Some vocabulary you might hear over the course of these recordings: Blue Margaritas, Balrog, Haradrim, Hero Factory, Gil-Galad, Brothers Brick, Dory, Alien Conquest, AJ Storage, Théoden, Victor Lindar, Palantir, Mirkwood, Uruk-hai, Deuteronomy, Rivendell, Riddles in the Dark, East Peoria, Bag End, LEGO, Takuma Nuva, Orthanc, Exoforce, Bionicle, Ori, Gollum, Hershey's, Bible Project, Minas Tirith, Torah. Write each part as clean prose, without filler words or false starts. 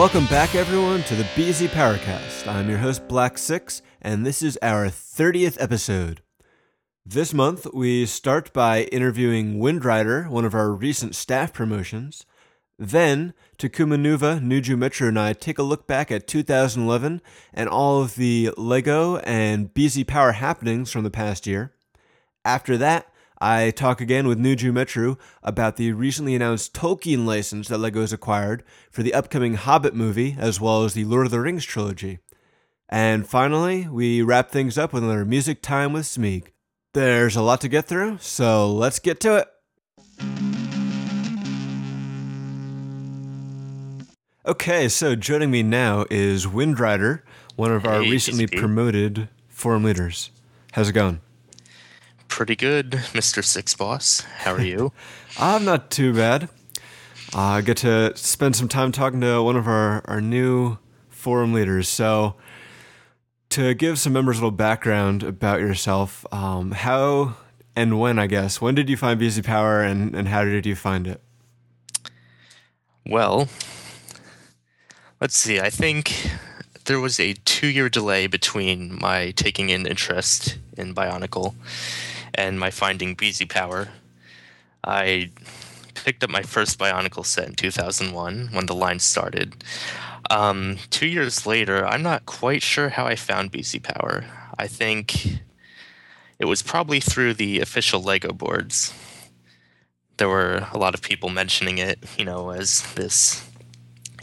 Welcome back, everyone, to the BZ Powercast. I'm your host, Black6, and this is our 30th episode. This month, we start by interviewing Windrider, one of our recent staff promotions. Then, Takuma Nuva, Nuju Metru, and I take a look back at 2011 and all of the LEGO and BZPower happenings from the past year. After that, I talk again with Nuju Metru about the recently announced Tolkien license that LEGO has acquired for the upcoming Hobbit movie, as well as the Lord of the Rings trilogy. And finally, we wrap things up with another music time with Smeeg. There's a lot to get through, so let's get to it! Okay, so joining me now is Windrider, one of our recently promoted forum leaders. How's it going? Pretty good, Mr. Six Boss. How are you? I'm not too bad. I get to spend some time talking to one of our new forum leaders. So to give some members a little background about yourself, how and when, I guess, when did you find BZPower and how did you find it? Well, let's see, I think there was a 2-year delay between my taking an interest in Bionicle and my finding BZPower. I picked up my first Bionicle set in 2001 when the line started. 2 years later, I'm not quite sure how I found BZPower. I think it was probably through the official LEGO boards. There were a lot of people mentioning it, you know, as this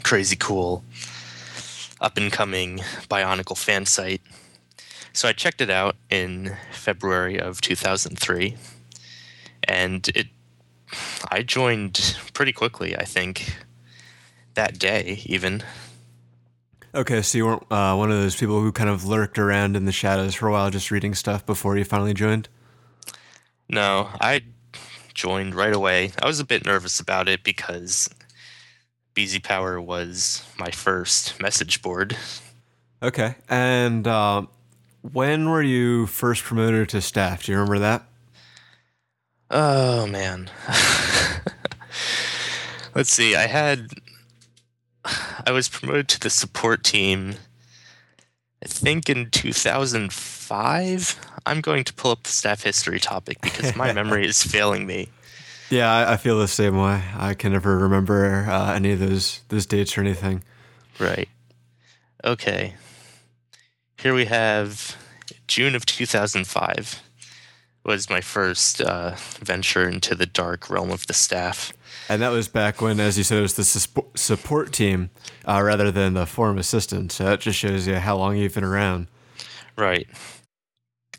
crazy cool up-and-coming Bionicle fan site. So I checked it out in February of 2003, and I joined pretty quickly, I think, that day even. Okay, so you weren't one of those people who kind of lurked around in the shadows for a while just reading stuff before you finally joined? No, I joined right away. I was a bit nervous about it because BZPower was my first message board. Okay, and when were you first promoted to staff? Do you remember that? Oh, man. Let's see, I was promoted to the support team, I think in 2005. I'm going to pull up the staff history topic because my memory is failing me. Yeah, I feel the same way. I can never remember any of those dates or anything. Right. Okay. Here we have June of 2005 was my first venture into the dark realm of the staff. And that was back when, as you said, it was the support team rather than the forum assistant. So that just shows you how long you've been around. Right.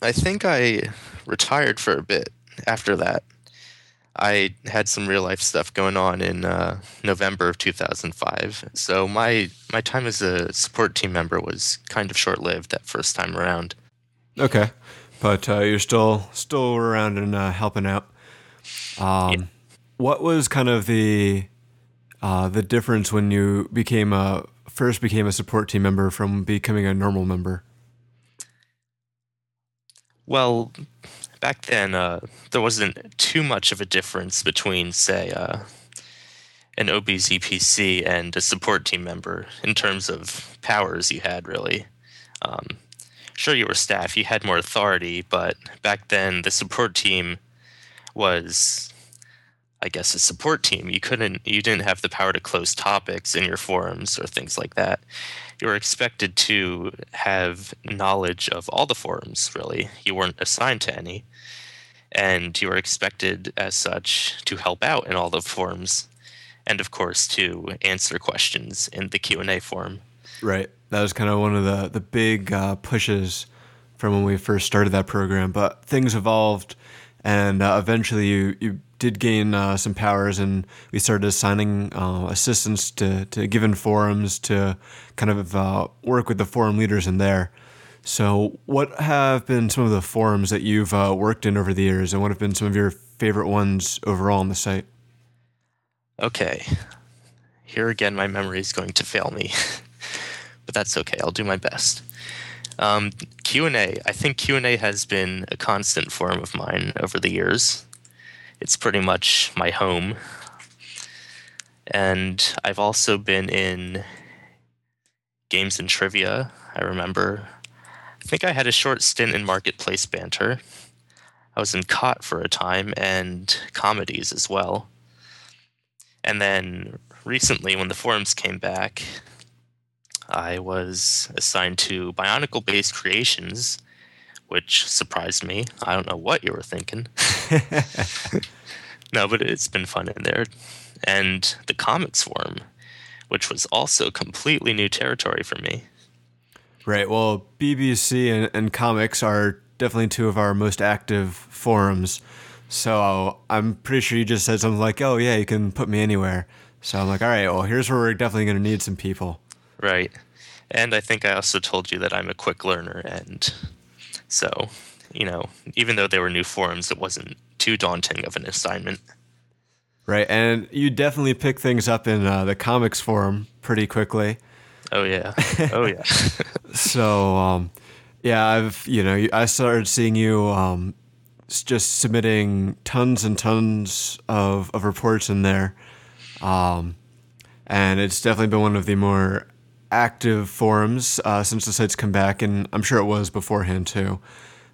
I think I retired for a bit after that. I had some real-life stuff going on in November of 2005, so my time as a support team member was kind of short-lived that first time around. Okay, but you're still around and helping out. Yeah. What was kind of the difference when you first became a support team member from becoming a normal member? Well, back then, there wasn't too much of a difference between, say, an OBZPC and a support team member in terms of powers you had, really. Sure, you were staff, you had more authority, but back then the support team was, I guess, a support team. You didn't have the power to close topics in your forums or things like that. You were expected to have knowledge of all the forums, really. You weren't assigned to any. And you were expected, as such, to help out in all the forums. And, of course, to answer questions in the Q&A forum. Right. That was kind of one of the big pushes from when we first started that program. But things evolved, and eventually you did gain some powers, and we started assigning assistants to given forums to kind of work with the forum leaders in there. So what have been some of the forums that you've worked in over the years, and what have been some of your favorite ones overall on the site? Okay. Here again, my memory is going to fail me, but that's okay. I'll do my best. Q&A. I think Q&A has been a constant forum of mine over the years. It's pretty much my home. And I've also been in games and trivia. I remember, I think I had a short stint in marketplace banter. I was in COT for a time and comedies as well. And then recently, when the forums came back, I was assigned to Bionicle-based creations, which surprised me. I don't know what you were thinking. No, but it's been fun in there. And the comics forum, which was also completely new territory for me. Right. Well, BBC and comics are definitely two of our most active forums. So I'm pretty sure you just said something like, oh, yeah, you can put me anywhere. So I'm like, all right, well, here's where we're definitely going to need some people. Right. And I think I also told you that I'm a quick learner. And so, you know, even though they were new forums, it wasn't too daunting of an assignment. Right. And you definitely pick things up in the comics forum pretty quickly. Oh, yeah. Oh, yeah. So, yeah, I started seeing you just submitting tons and tons of reports in there. And it's definitely been one of the more active forums since the site's come back, and I'm sure it was beforehand too.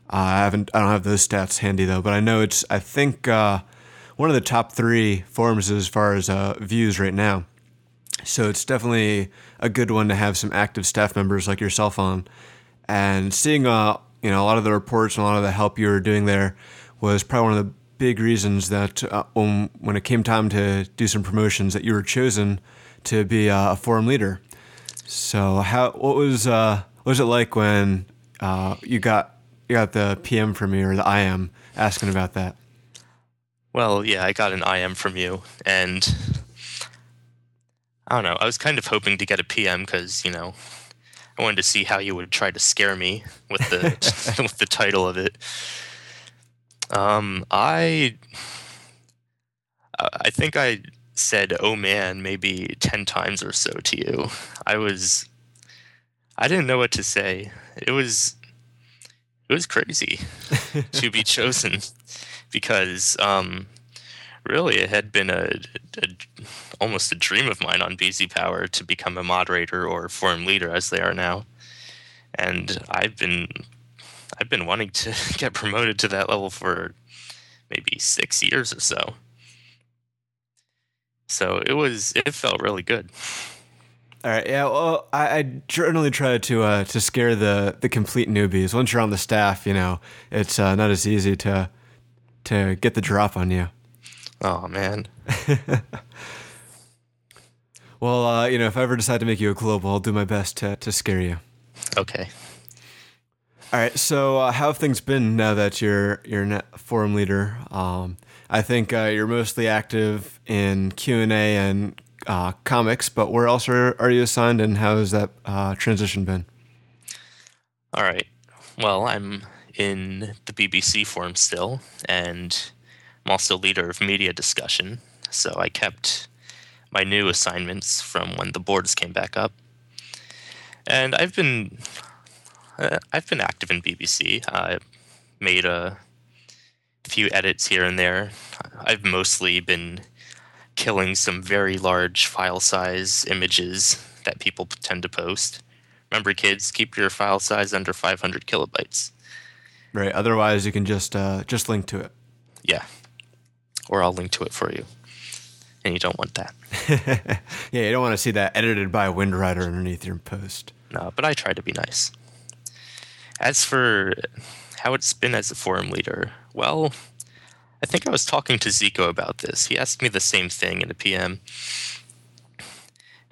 I don't have those stats handy though, but I know I think one of the top three forums as far as views right now. So it's definitely a good one to have some active staff members like yourself on, and seeing a lot of the reports and a lot of the help you were doing there was probably one of the big reasons that when it came time to do some promotions that you were chosen to be a forum leader. So what was it like when you got the PM from me or the IM asking about that? Well, yeah, I got an IM from you, and I don't know. I was kind of hoping to get a PM because, you know, I wanted to see how you would try to scare me with the with the title of it. I think I said, oh man, maybe 10 times or so to you. I didn't know what to say. It was crazy to be chosen because, really it had been almost a dream of mine on BZPower to become a moderator or forum leader as they are now. And I've been wanting to get promoted to that level for maybe 6 years or so. So it felt really good. All right, yeah. Well, I generally try to scare the complete newbies. Once you're on the staff, you know, it's not as easy to get the drop on you. Oh man. Well, you know, if I ever decide to make you a global, I'll do my best to scare you. Okay. All right, so how have things been now that you're forum leader? I think you're mostly active in Q&A and comics, but where else are you assigned, and how has that transition been? All right, well, I'm in the BBC forum still, and I'm also leader of media discussion, so I kept my new assignments from when the boards came back up, and I've been active in BBC. I made a few edits here and there. I've mostly been killing some very large file size images that people tend to post. Remember, kids, keep your file size under 500 kilobytes. Right. Otherwise, you can just link to it. Yeah. Or I'll link to it for you. And you don't want that. Yeah, you don't want to see that edited by Windrider underneath your post. No, but I try to be nice. As for how it's been as a forum leader, well, I think I was talking to Zico about this. He asked me the same thing in a PM.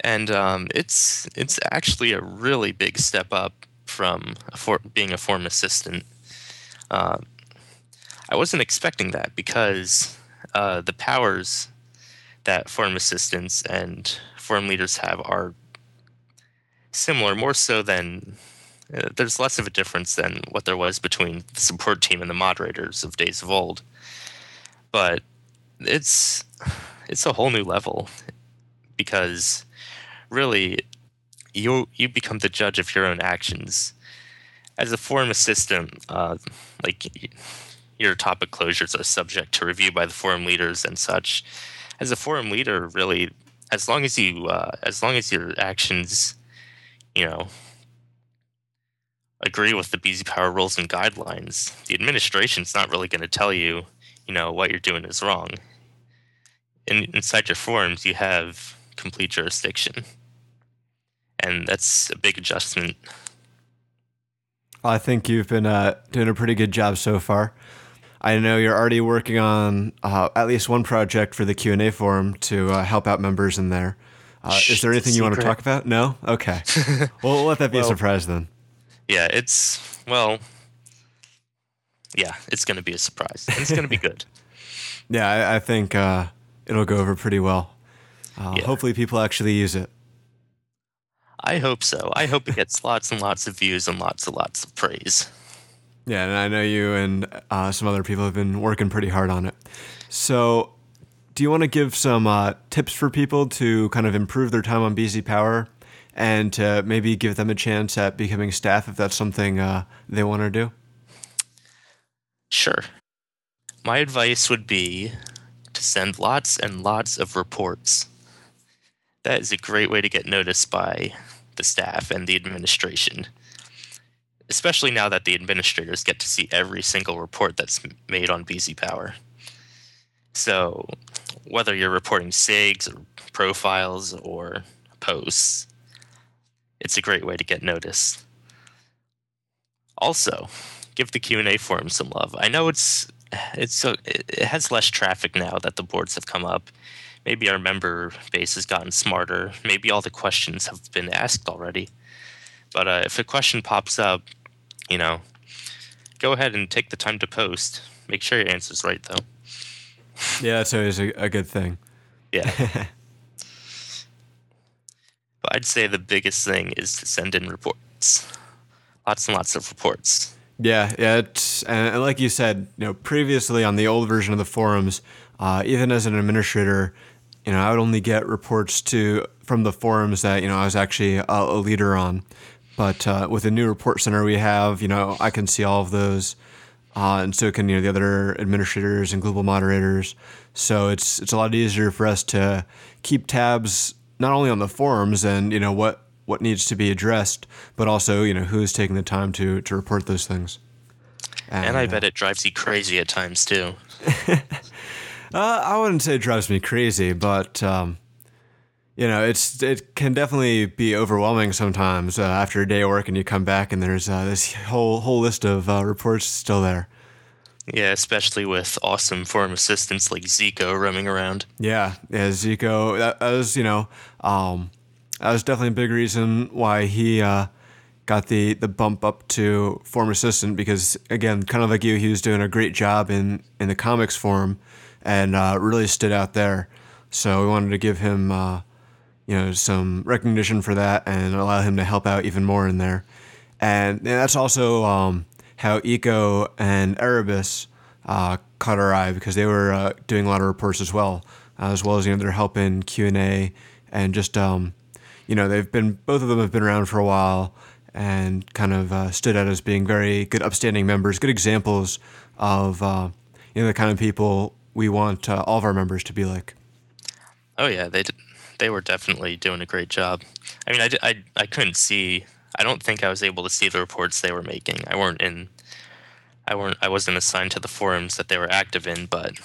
And it's actually a really big step up from being a forum assistant. I wasn't expecting that because the powers that forum assistants and forum leaders have are similar, more so than... there's less of a difference than what there was between the support team and the moderators of days of old. But it's a whole new level because really you become the judge of your own actions. As a forum assistant, like your topic closures are subject to review by the forum leaders and such. As a forum leader, really, as long as your actions you know, agree with the BZPower rules and guidelines, the administration's not really going to tell you, you know, what you're doing is wrong. Inside your forums, you have complete jurisdiction. And that's a big adjustment. I think you've been doing a pretty good job so far. I know you're already working on at least one project for the Q&A forum to help out members in there. Is there anything you want to talk about? No? Okay. Well, we'll let that be a surprise then. Yeah, it's going to be a surprise. It's going to be good. Yeah, I think it'll go over pretty well. Hopefully people actually use it. I hope so. I hope it gets lots and lots of views and lots of praise. Yeah, and I know you and some other people have been working pretty hard on it. So do you want to give some tips for people to kind of improve their time on BZPower and to maybe give them a chance at becoming staff if that's something they want to do? Sure. My advice would be to send lots and lots of reports. That is a great way to get noticed by the staff and the administration, especially now that the administrators get to see every single report that's made on BZPower. So whether you're reporting SIGs or profiles or posts, it's a great way to get noticed. Also, give the Q&A forum some love. I know it has less traffic now that the boards have come up. Maybe our member base has gotten smarter. Maybe all the questions have been asked already. But if a question pops up, you know, go ahead and take the time to post. Make sure your answer's right, though. Yeah, that's always a good thing. Yeah. But I'd say the biggest thing is to send in reports. Lots and lots of reports. Yeah. And like you said, you know, previously on the old version of the forums, even as an administrator, you know, I would only get reports from the forums that, you know, I was actually a leader on. But with the new report center we have, you know, I can see all of those. And so can, you know, the other administrators and global moderators. So it's a lot easier for us to keep tabs not only on the forums and, you know, what needs to be addressed, but also, you know, who's taking the time to report those things. And I bet it drives you crazy at times too. I wouldn't say it drives me crazy, but you know, it can definitely be overwhelming sometimes after a day of work and you come back and there's this whole list of reports still there. Yeah, especially with awesome forum assistants like Zico roaming around. Yeah, Zico. That was, you know, that was definitely a big reason why he got the bump up to forum assistant because, again, kind of like you, he was doing a great job in the comics forum and really stood out there. So we wanted to give him you know, some recognition for that and allow him to help out even more in there. And that's also how Eco and Erebus caught our eye because they were doing a lot of reports as well as, you know, their help in Q&A and just, you know, both of them have been around for a while and kind of stood out as being very good, upstanding members, good examples of, you know, the kind of people we want all of our members to be like. Oh, yeah, they did. They were definitely doing a great job. I mean, I couldn't see. I don't think I was able to see the reports they were making. I wasn't assigned to the forums that they were active in. But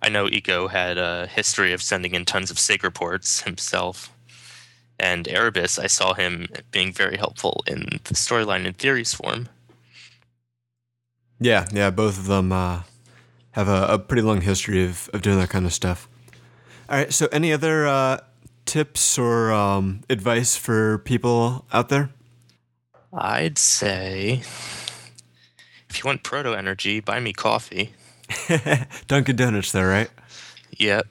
I know Eco had a history of sending in tons of SIG reports himself. And Erebus, I saw him being very helpful in the storyline and theories form. Yeah. Both of them have a pretty long history of doing that kind of stuff. All right, so any other tips or advice for people out there? I'd say if you want proto-energy, buy me coffee. Dunkin' Donuts there, right? Yep.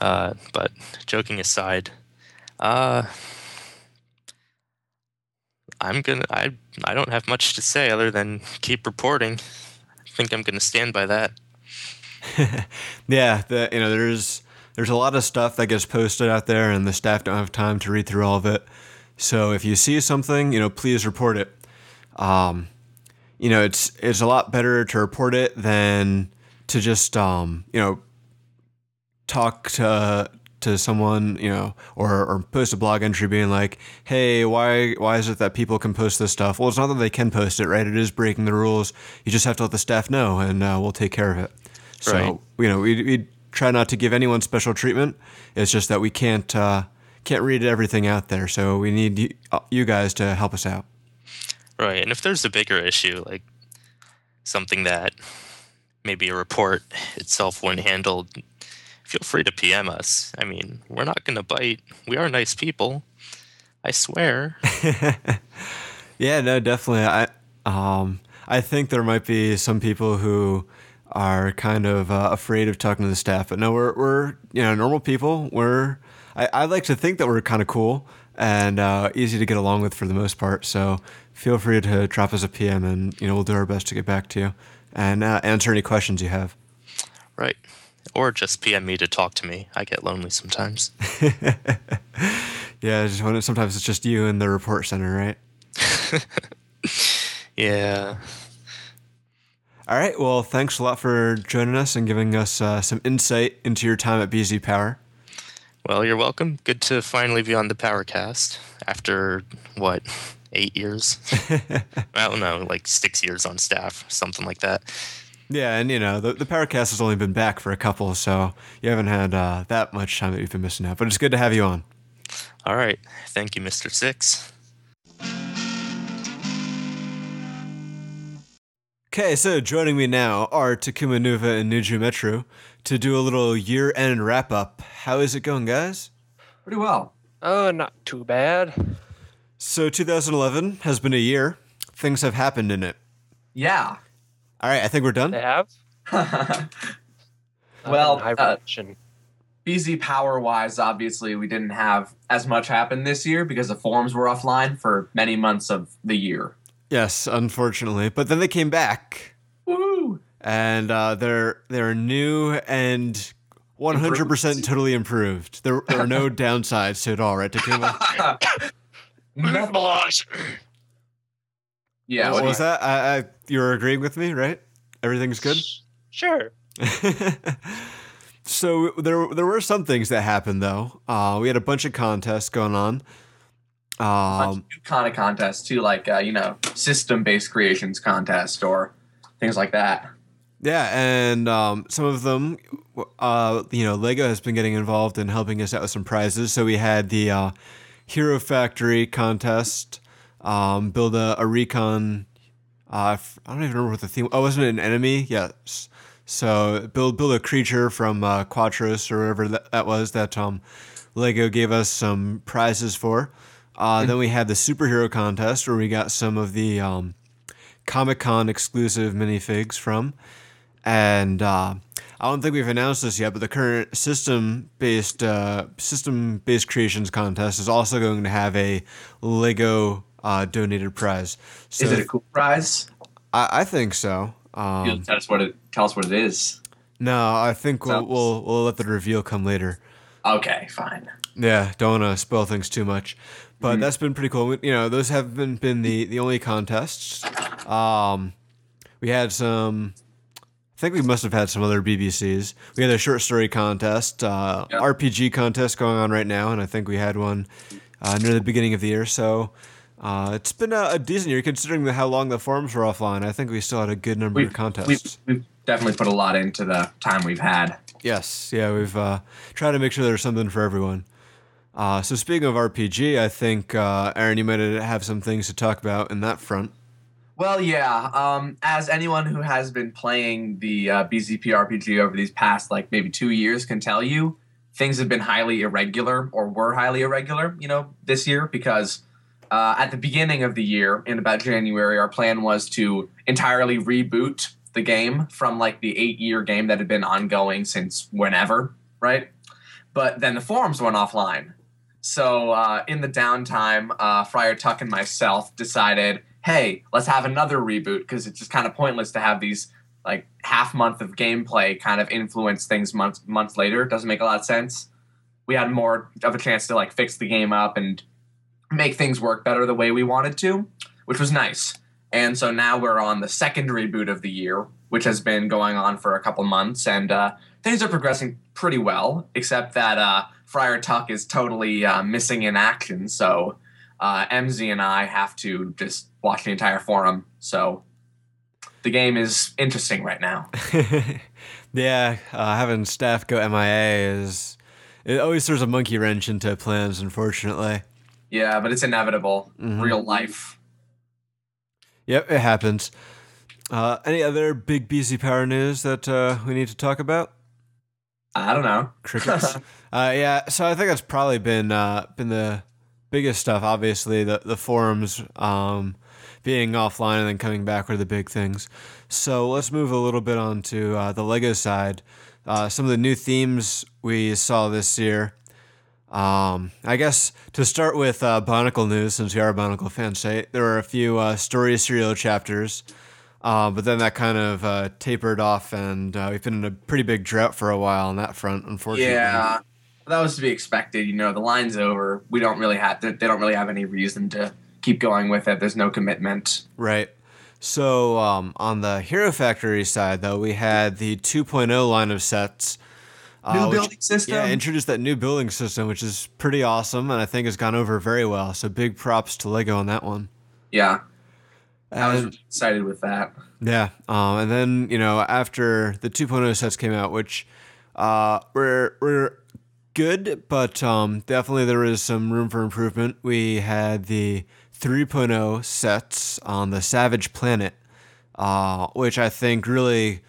But joking aside, I don't have much to say other than keep reporting. I think I'm going to stand by that. Yeah, you know, there's a lot of stuff that gets posted out there, and the staff don't have time to read through all of it. So if you see something, you know, please report it. You know, it's a lot better to report it than to just you know, talk to to someone, you know, or post a blog entry being like, hey, why is it that people can post this stuff? Well, it's not that they can post it, right? It is breaking the rules. You just have to let the staff know, and we'll take care of it. So, right. You know, we try not to give anyone special treatment. It's just that we can't read everything out there. So we need you guys to help us out. Right. And if there's a bigger issue, like something that maybe a report itself wouldn't handle, feel free to PM us. I mean, we're not going to bite. We are nice people. I swear. Yeah, no, definitely. I think there might be some people who are kind of afraid of talking to the staff, but no, we're you know, normal people. I like to think that we're kind of cool and easy to get along with for the most part. So feel free to drop us a PM, and you know, we'll do our best to get back to you and answer any questions you have. Right, or just PM me to talk to me. I get lonely sometimes. Yeah, sometimes it's just you and the report center, right? Yeah. All right. Well, thanks a lot for joining us and giving us some insight into your time at BZPower. Well, you're welcome. Good to finally be on the PowerCast after, what, 8 years? I don't know, like 6 years on staff, something like that. Yeah, and, you know, the PowerCast has only been back for a couple, so you haven't had that much time that you've been missing out. But it's good to have you on. All right. Thank you, Mr. Six. Okay, so joining me now are Takuma Nuva and Nuju Metru to do a little year-end wrap-up. How is it going, guys? Pretty well. Oh, not too bad. So 2011 has been a year. Things have happened in it. Yeah. All right, I think we're done. They have? Well, BZPower-wise, obviously, we didn't have as much happen this year because the forums were offline for many months of the year. Yes, unfortunately. But then they came back. Woo! And they're new and 100% totally improved. There are no downsides to it all, right, Takuma? Move blocks. Yeah. What was that? I you're agreeing with me, right? Everything's good? Sure. So there were some things that happened, though. We had a bunch of contests going on. New kind of contests too, like you know, system-based creations contest or things like that. Yeah, and some of them, you know, LEGO has been getting involved in helping us out with some prizes. So we had the Hero Factory contest, build a recon. I don't even remember what the theme. Oh, wasn't it an enemy? Yes. So build a creature from Quatros or whatever that was that LEGO gave us some prizes for. Then we had the superhero contest where we got some of the Comic-Con exclusive minifigs from. And I don't think we've announced this yet, but the current system-based creations contest is also going to have a LEGO donated prize. So is it a cool prize? I think so. You'll tell us what it is. No, I think we'll let the reveal come later. Okay, fine. Yeah, don't want to spoil things too much. But that's been pretty cool. You know, those have been the only contests. We had some, I think we must have had some other BBCs. We had a short story contest, RPG contest going on right now, and I think we had one near the beginning of the year. So it's been a decent year considering how long the forums were offline. I think we still had a good number of contests. We've definitely put a lot into the time we've had. Yes, yeah, we've tried to make sure there's something for everyone. So speaking of RPG, I think, Aaron, you might have some things to talk about in that front. Well, yeah. As anyone who has been playing the BZP RPG over these past, like, maybe 2 years can tell you, things have been highly irregular or were highly irregular, you know, this year. Because at the beginning of the year, in about January, our plan was to entirely reboot the game from, like, the 8-year game that had been ongoing since whenever, right? But then the forums went offline. So in the downtime, Friar Tuck and myself decided, hey, let's have another reboot because it's just kind of pointless to have these like half month of gameplay kind of influence things months later. It doesn't make a lot of sense. We had more of a chance to like fix the game up and make things work better the way we wanted to, which was nice. And so now we're on the second reboot of the year, which has been going on for a couple months, and things are progressing pretty well, except that Friar Tuck is totally missing in action, so MZ and I have to just watch the entire forum, so the game is interesting right now. Yeah, having staff go MIA is... It always throws a monkey wrench into plans, unfortunately. Yeah, but it's inevitable. Mm-hmm. Real life. Yep, it happens. Any other big BZPower news that we need to talk about? I don't know. Crickets. Yeah, so I think that's probably been the biggest stuff, obviously. The forums being offline and then coming back were the big things. So let's move a little bit on to the LEGO side. Some of the new themes we saw this year. I guess to start with Bionicle news, since we are a Bionicle fan site, there were a few story serial chapters, but then that kind of tapered off, and we've been in a pretty big drought for a while on that front, unfortunately. Yeah, that was to be expected. You know, the line's over. We don't really have to, they don't really have any reason to keep going with it. There's no commitment. Right. So on the Hero Factory side, though, we had the 2.0 line of sets. New building system. Yeah, introduced that new building system, which is pretty awesome, and I think has gone over very well. So big props to LEGO on that one. Yeah. I was excited with that. Yeah. And then, you know, after the 2.0 sets came out, which were good, but definitely there was some room for improvement. We had the 3.0 sets on the Savage Planet, which I think really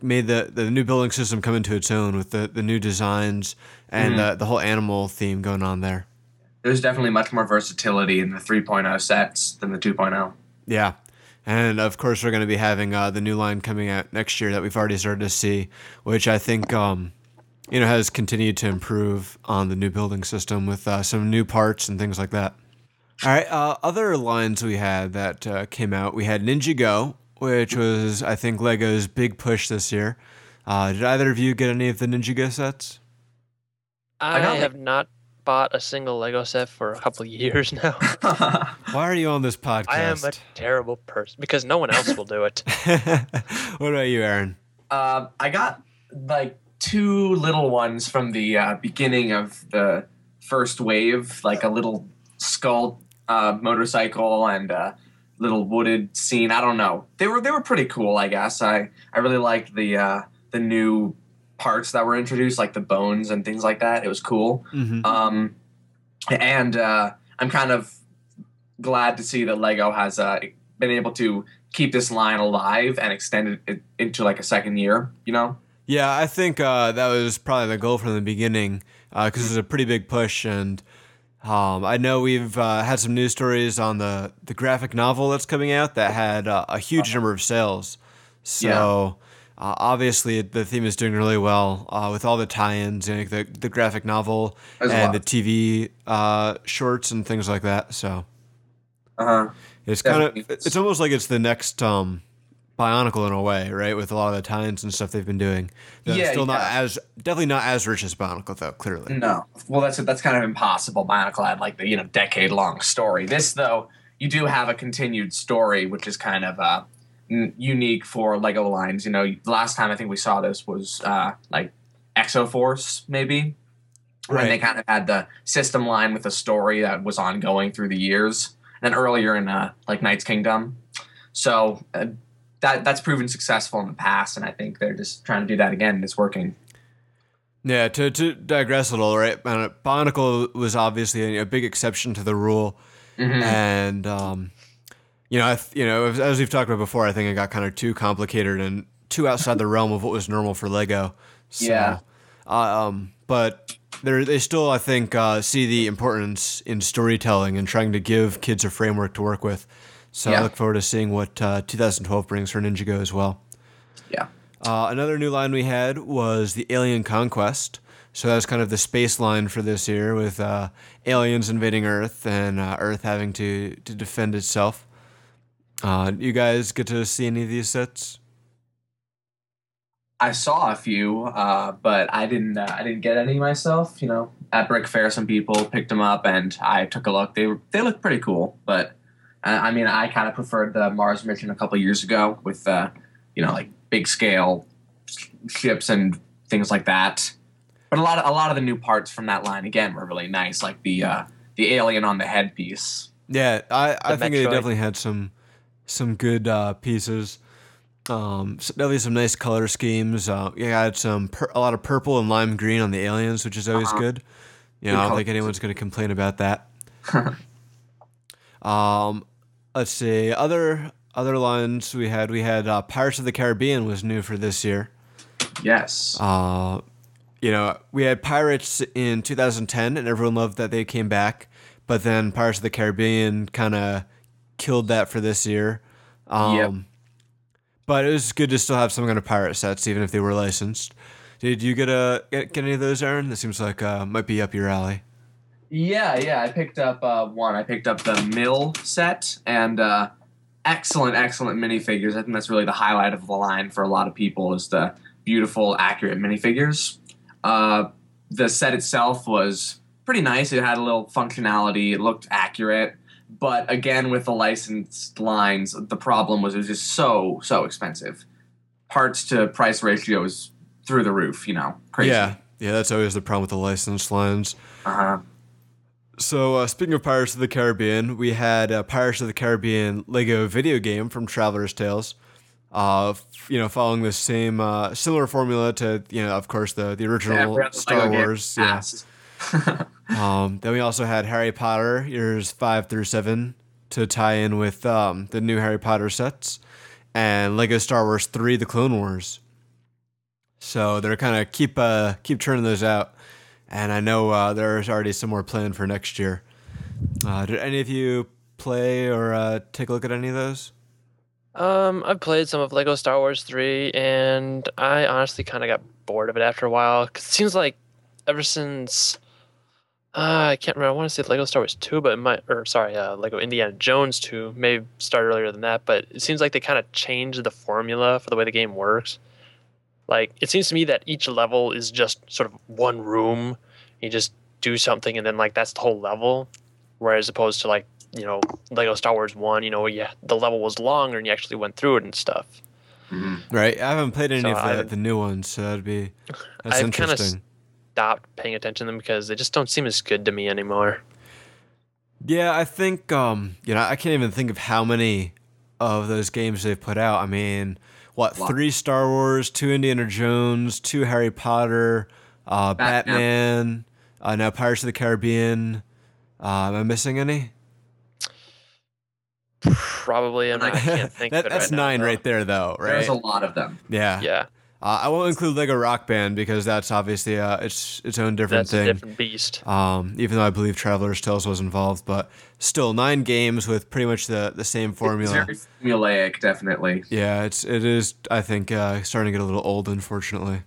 made the new building system come into its own with the new designs and the whole animal theme going on there. There's definitely much more versatility in the 3.0 sets than the 2.0. Yeah. And, of course, we're going to be having the new line coming out next year that we've already started to see, which I think you know, has continued to improve on the new building system with some new parts and things like that. All right, other lines we had that came out, we had Ninjago, which was, I think, LEGO's big push this year. Did either of you get any of the Ninjago sets? I have not bought a single LEGO set for a couple of years now. Why are you on this podcast? I am a terrible person, because no one else will do it. What about you, Aaron? I got, like, two little ones from the beginning of the first wave, like a little skull motorcycle and little wooded scene. I don't know. They were pretty cool, I guess. I really liked the new parts that were introduced, like the bones and things like that. It was cool. Mm-hmm. And I'm kind of glad to see that LEGO has been able to keep this line alive and extend it into like a second year, you know? Yeah, I think that was probably the goal from the beginning because it was a pretty big push, and I know we've had some news stories on the graphic novel that's coming out that had a huge number of sales. So obviously the theme is doing really well with all the tie-ins, you know, the graphic novel and the TV shorts and things like that. So it's it's almost like it's the next Bionicle in a way, right? With a lot of the tie-ins and stuff they've been doing. Definitely not as rich as Bionicle, though, clearly. No. Well, that's kind of impossible. Bionicle had like the, you know, decade-long story. This, though, you do have a continued story, which is kind of unique for LEGO lines. You know, last time I think we saw this was like Exoforce, maybe. Right. When they kind of had the system line with a story that was ongoing through the years. And then earlier in like Knight's Kingdom. So That's proven successful in the past, and I think they're just trying to do that again, and it's working. Yeah, to digress a little, right? Bionicle was obviously a big exception to the rule, and you know, as we've talked about before, I think it got kind of too complicated and too outside the realm of what was normal for LEGO. So, yeah. But they still, I think, see the importance in storytelling and trying to give kids a framework to work with. So I look forward to seeing what 2012 brings for Ninjago as well. Yeah. Another new line we had was the Alien Conquest. So that was kind of the space line for this year with aliens invading Earth and Earth having to defend itself. You guys get to see any of these sets? I saw a few, but I didn't get any myself. You know, at Brick Fair, some people picked them up and I took a look. They looked pretty cool, but I mean, I kind of preferred the Mars mission a couple years ago with, you know, like big scale ships and things like that. But a lot of the new parts from that line again were really nice, like the alien on the headpiece. Yeah, I think they definitely had some good pieces. Definitely some nice color schemes. Yeah, I had a lot of purple and lime green on the aliens, which is always good. You know, I don't think anyone's going to complain about that. Let's see. Other lines we had Pirates of the Caribbean was new for this year. Yes. You know, we had Pirates in 2010, and everyone loved that they came back. But then Pirates of the Caribbean kind of killed that for this year. Yep. But it was good to still have some kind of pirate sets, even if they were licensed. Did you get any of those, Aaron? That seems like might be up your alley. Yeah. I picked up one. I picked up the Mill set and excellent minifigures. I think that's really the highlight of the line for a lot of people is the beautiful, accurate minifigures. The set itself was pretty nice. It had a little functionality. It looked accurate. But again, with the licensed lines, the problem was it was just so expensive. Parts to price ratio is through the roof, you know, crazy. Yeah, that's always the problem with the licensed lines. Uh-huh. So speaking of Pirates of the Caribbean, we had a Pirates of the Caribbean LEGO video game from Traveler's Tales, you know, following the same similar formula to, you know, of course, the original Star Wars. Yeah. Then we also had Harry Potter years 5 through 7 to tie in with the new Harry Potter sets, and LEGO Star Wars 3: The Clone Wars. So they're kind of keep turning those out, and I know there's already some more planned for next year. Did any of you play or take a look at any of those? I've played some of LEGO Star Wars 3, and I honestly kind of got bored of it after a while. 'Cause it seems like ever since. I can't remember. I want to say LEGO Star Wars 2, but LEGO Indiana Jones 2 may start earlier than that, but it seems like they kind of changed the formula for the way the game works. Like, it seems to me that each level is just sort of one room. You just do something, and then, like, that's the whole level. Whereas opposed to, like, you know, LEGO Star Wars 1, you know, the level was longer, and you actually went through it and stuff. Mm-hmm. Right. I haven't played any of the new ones, so that's interesting. Stopped paying attention to them because they just don't seem as good to me anymore. Yeah, I think, you know, I can't even think of how many of those games they've put out. I mean, 3 Star Wars, 2 Indiana Jones, 2 Harry Potter, Batman, now Pirates of the Caribbean. Am I missing any? Probably. I can't think of it. That's right 9 now, right there, though, right? There's a lot of them. Yeah. I won't include LEGO Rock Band because that's obviously its own different thing. That's a different beast. Even though I believe Traveler's Tales was involved, but still 9 games with pretty much the same formula. It's very formulaic, definitely. Yeah, it is. I think starting to get a little old, unfortunately.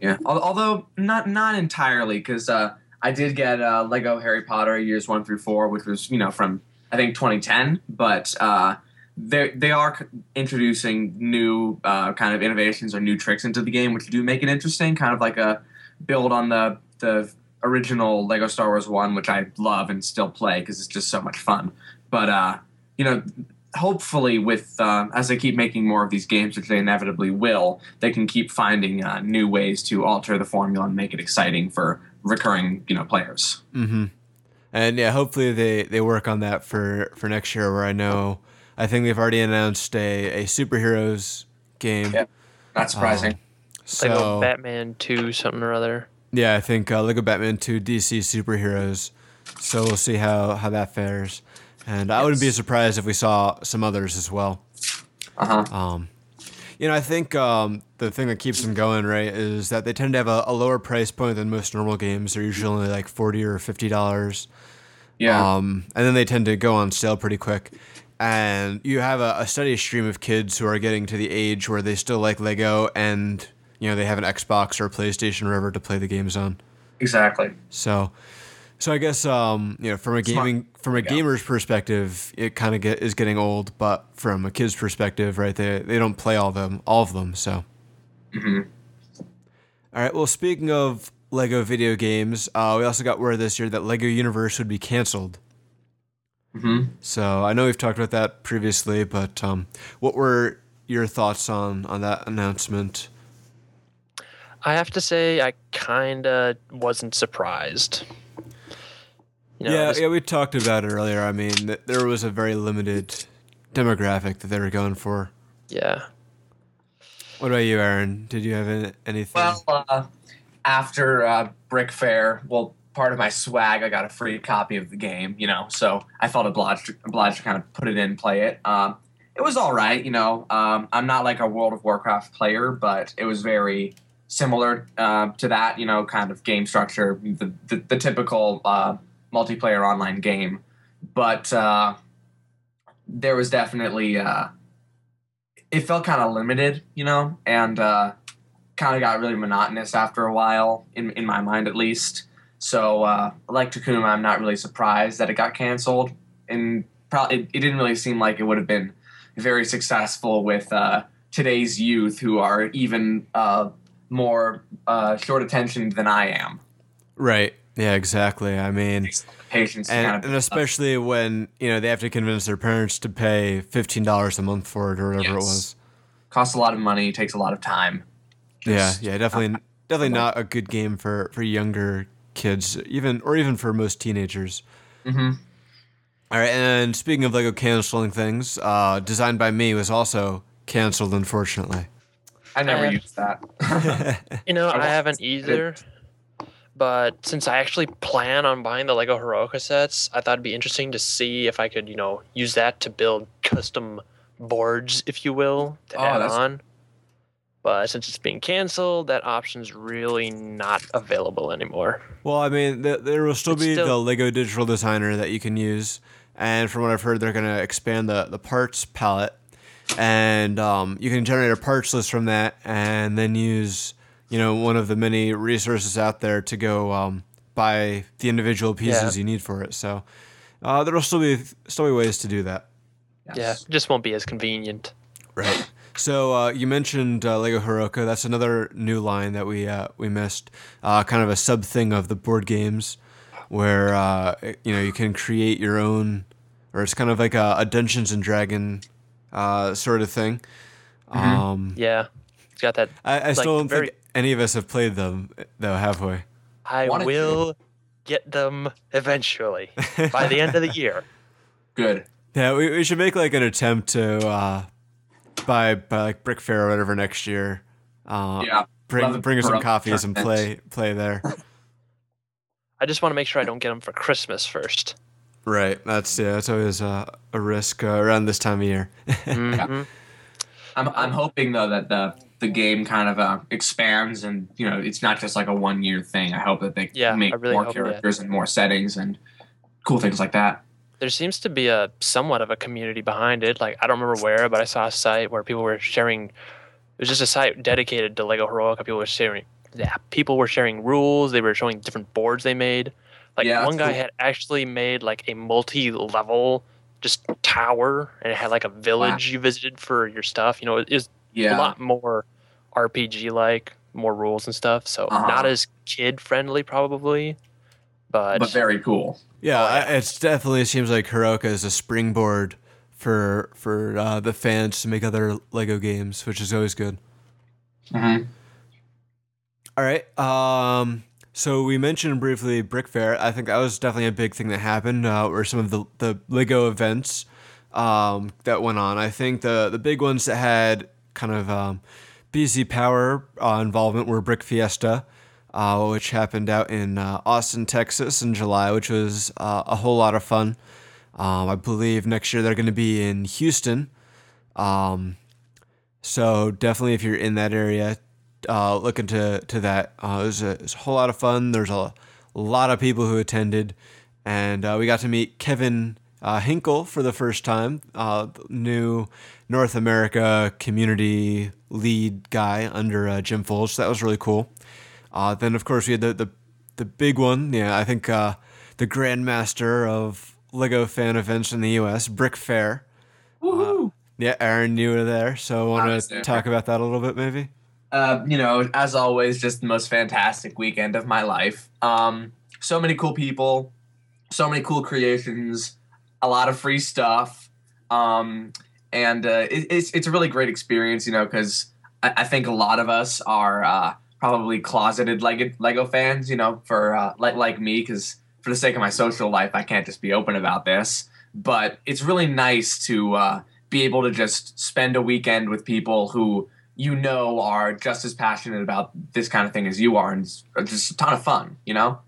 Yeah, although not entirely, because I did get LEGO Harry Potter years 1 through 4, which was, you know, from I think 2010, but. They are introducing new kind of innovations or new tricks into the game, which do make it interesting, kind of like a build on the original LEGO Star Wars 1, which I love and still play because it's just so much fun. But, you know, hopefully with as they keep making more of these games, which they inevitably will, they can keep finding new ways to alter the formula and make it exciting for recurring, you know, players. Mm-hmm. And, yeah, hopefully they work on that for next year where I think they've already announced a superheroes game. Yeah, not surprising. LEGO Batman 2 something or other. Yeah, I think LEGO Batman 2 DC Superheroes. So we'll see how that fares. And I wouldn't be surprised if we saw some others as well. Uh-huh. You know, I think the thing that keeps them going, right, is that they tend to have a lower price point than most normal games. They're usually only like $40 or $50. Yeah. And then they tend to go on sale pretty quick. And you have a steady stream of kids who are getting to the age where they still like LEGO and, you know, they have an Xbox or a PlayStation or whatever to play the games on. Exactly. So I guess, you know, from a gamer's perspective, it kind of is getting old, but from a kid's perspective, right, they don't play all of them, so. Mm-hmm. All right, well, speaking of LEGO video games, we also got word this year that LEGO Universe would be canceled. Mm-hmm. So I know we've talked about that previously, but what were your thoughts on that announcement? I have to say I kind of wasn't surprised. You know, yeah, we talked about it earlier. I mean, there was a very limited demographic that they were going for. Yeah. What about you, Aaron? Did you have anything? Well, after Brick Fair, well, part of my swag, I got a free copy of the game, you know, so I felt obliged to kind of put it in, play it. It was all right, you know. I'm not like a World of Warcraft player, but it was very similar to that, you know, kind of game structure, the typical multiplayer online game. But there was definitely it felt kind of limited, you know, and kind of got really monotonous after a while, in my mind at least. So like Takuma, I'm not really surprised that it got canceled, and probably it didn't really seem like it would have been very successful with today's youth, who are even more short attention than I am. Right. Yeah, exactly. I mean, patience, and especially when, you know, they have to convince their parents to pay $15 a month for it or whatever. Yes. It was. Costs a lot of money, takes a lot of time. Yeah, definitely not a good game for younger kids, even for most teenagers. Mm-hmm. All right, and speaking of LEGO canceling things, Designed by Me was also canceled, unfortunately. I never used that. You know, I haven't either. But since I actually plan on buying the LEGO Heroica sets, I thought it'd be interesting to see if I could, you know, use that to build custom boards, if you will, to add on. But since it's being canceled, that option's really not available anymore. Well, I mean, there will still be the LEGO Digital Designer that you can use. And from what I've heard, they're going to expand the parts palette. And you can generate a parts list from that and then use, you know, one of the many resources out there to go buy the individual pieces you need for it. So there will still be ways to do that. Yes. Yeah, it just won't be as convenient. Right. So you mentioned LEGO Heroica. That's another new line that we missed. Kind of a sub thing of the board games, where you know, you can create your own, or it's kind of like a Dungeons and Dragon sort of thing. Mm-hmm. Yeah, it's got that. I still don't think any of us have played them, though, have we? I will get them eventually, by the end of the year. Good. Yeah, we should make like an attempt to by like Brick Fair or whatever next year. Bring us some coffees and play there. I just want to make sure I don't get them for Christmas first. Right. That's always a risk around this time of year. Mm-hmm. I'm hoping though that the game kind of expands, and you know, it's not just like a 1 year thing. I hope that they make really more characters and more settings and cool things like that. There seems to be a somewhat of a community behind it. Like, I don't remember where, but I saw a site where people were sharing. It was just a site dedicated to LEGO Heroica. People were sharing rules. They were showing different boards they made. Like one guy had actually made like a multi-level just tower, and it had like a village you visited for your stuff. You know, it is a lot more RPG-like, more rules and stuff. So not as kid-friendly probably, but very cool. Yeah, it definitely seems like Heroica is a springboard for the fans to make other LEGO games, which is always good. Mm-hmm. All right. So we mentioned briefly Brick Fair. I think that was definitely a big thing that happened, were some of the LEGO events that went on. I think the big ones that had kind of BZPower involvement were Brick Fiesta, which happened out in Austin, Texas in July, which was a whole lot of fun. I believe next year they're going to be in Houston. So definitely if you're in that area, look into that. It was a whole lot of fun. There's a lot of people who attended, and we got to meet Kevin Hinkle for the first time, new North America community lead guy under Jim Foltz. That was really cool. Then of course we had the big one. Yeah, I think the grandmaster of LEGO fan events in the U.S., Brick Fair. Woohoo! Yeah, Aaron, you were there, so want to talk about that a little bit, maybe. You know, as always, just the most fantastic weekend of my life. So many cool people, so many cool creations, a lot of free stuff. And it's a really great experience, you know, because I think a lot of us are probably closeted LEGO fans, you know, for like me, because for the sake of my social life, I can't just be open about this. But it's really nice to be able to just spend a weekend with people who, you know, are just as passionate about this kind of thing as you are, and it's just a ton of fun, you know?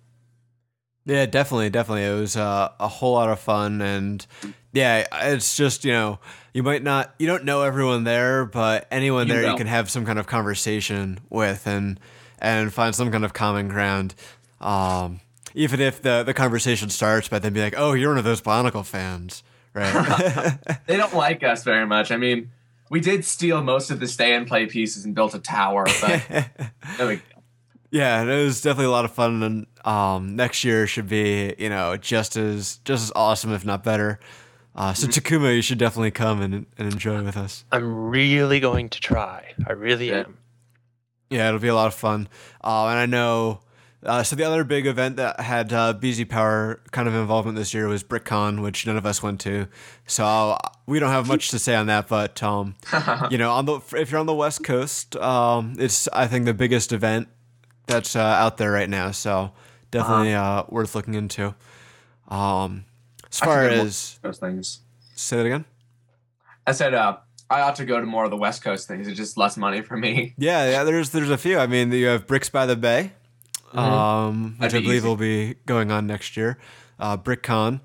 Yeah, definitely. It was a whole lot of fun, and yeah, it's just, you know, you don't know everyone there, but anyone there you can have some kind of conversation with and find some kind of common ground. Even if the conversation starts by them being like, oh, you're one of those Bionicle fans, right? They don't like us very much. I mean, we did steal most of the stay and play pieces and built a tower, but no big deal. Yeah, it was definitely a lot of fun, and next year should be, you know, just as awesome, if not better. So Takuma, you should definitely come and enjoy with us. I'm really going to try. I really am. Yeah, it'll be a lot of fun. And I know, so the other big event that had BZPower kind of involvement this year was BrickCon, which none of us went to. So we don't have much to say on that, but, you know, if you're on the West Coast, it's, I think, the biggest event that's out there right now. So definitely worth looking into. As far as those things, say that again. I said I ought to go to more of the West Coast things. It's just less money for me. Yeah. There's a few. I mean, you have Bricks by the Bay, which I believe will be going on next year, BrickCon,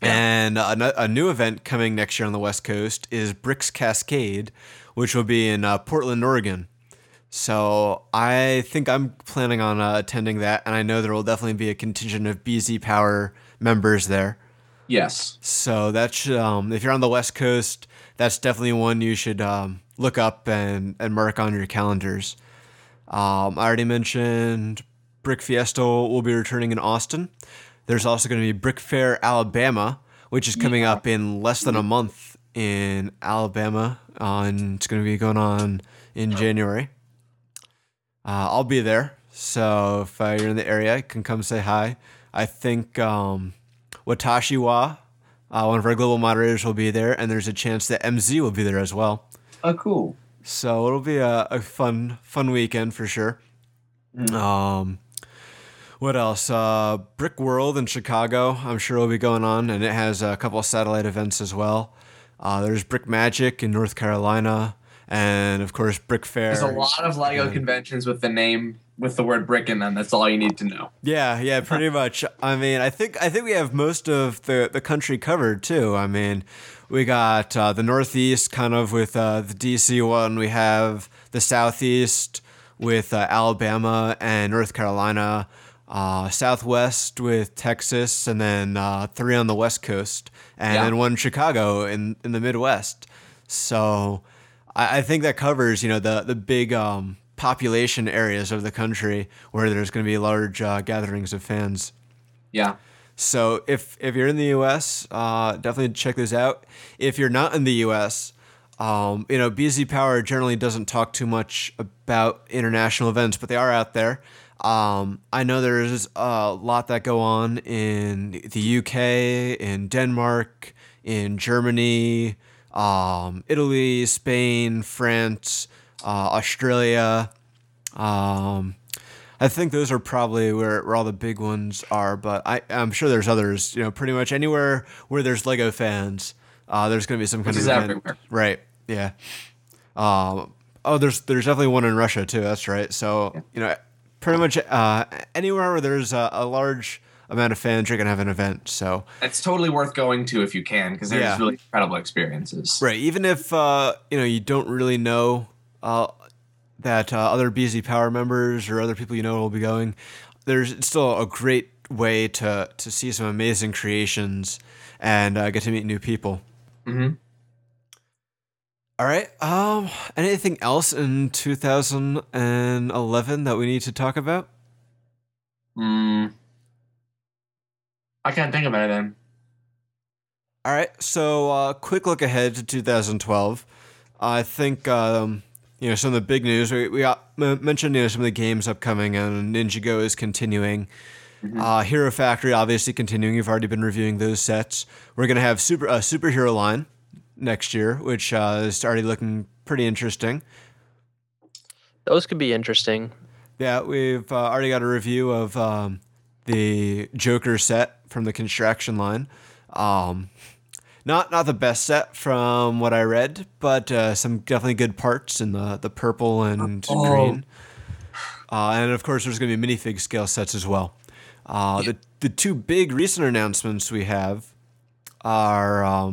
and a new event coming next year on the West Coast is Bricks Cascade, which will be in Portland, Oregon. So I think I'm planning on attending that, and I know there will definitely be a contingent of BZPower members there. Yes. So that's if you're on the West Coast, that's definitely one you should look up and mark on your calendars. I already mentioned Brick Fiesta will be returning in Austin. There's also going to be Brick Fair, Alabama, which is coming up in less than a month in Alabama, and it's going to be going on in January. I'll be there, so if you're in the area, you can come say hi. I think Watashi Wa, one of our global moderators, will be there, and there's a chance that MZ will be there as well. Oh, cool. So it'll be a fun weekend for sure. What else? Brick World in Chicago, I'm sure, will be going on, and it has a couple of satellite events as well. There's Brick Magic in North Carolina, and of course Brick Fair. There's a lot of LEGO conventions with the name, with the word brick in them. That's all you need to know. Yeah, pretty much. I mean, I think we have most of the country covered too. I mean, we got the Northeast kind of with the DC one. We have the Southeast with Alabama and North Carolina, Southwest with Texas, and then three on the West Coast, and then one Chicago in the Midwest. So I think that covers, you know, the big population areas of the country where there's going to be large gatherings of fans. Yeah. So if you're in the U.S., definitely check this out. If you're not in the U.S., you know, BZPower generally doesn't talk too much about international events, but they are out there. I know there's a lot that go on in the U.K., in Denmark, in Germany, Italy, Spain, France, Australia. I think those are probably where all the big ones are, but I'm sure there's others. You know, pretty much anywhere where there's LEGO fans, there's going to be some kind of event. Everywhere. Right? Yeah. There's definitely one in Russia too. That's right. So you know, pretty much anywhere where there's a large amount of fans, you're going to have an event. So it's totally worth going to if you can, because there's really incredible experiences. Right. Even if, you know, you don't really know that other BZPower members or other people you know will be going, it's still a great way to see some amazing creations and get to meet new people. Mm-hmm. All right. Anything else in 2011 that we need to talk about? I can't think of anything. All right, so quick look ahead to 2012. I think you know, some of the big news we mentioned. You know, some of the games upcoming, and Ninjago is continuing. Hero Factory obviously continuing. You've already been reviewing those sets. We're gonna have a superhero line next year, which is already looking pretty interesting. Those could be interesting. Yeah, we've already got a review of the Joker set from the Construction line. Not the best set from what I read, but some definitely good parts in the purple and green. And of course, there's going to be minifig scale sets as well. The two big recent announcements we have are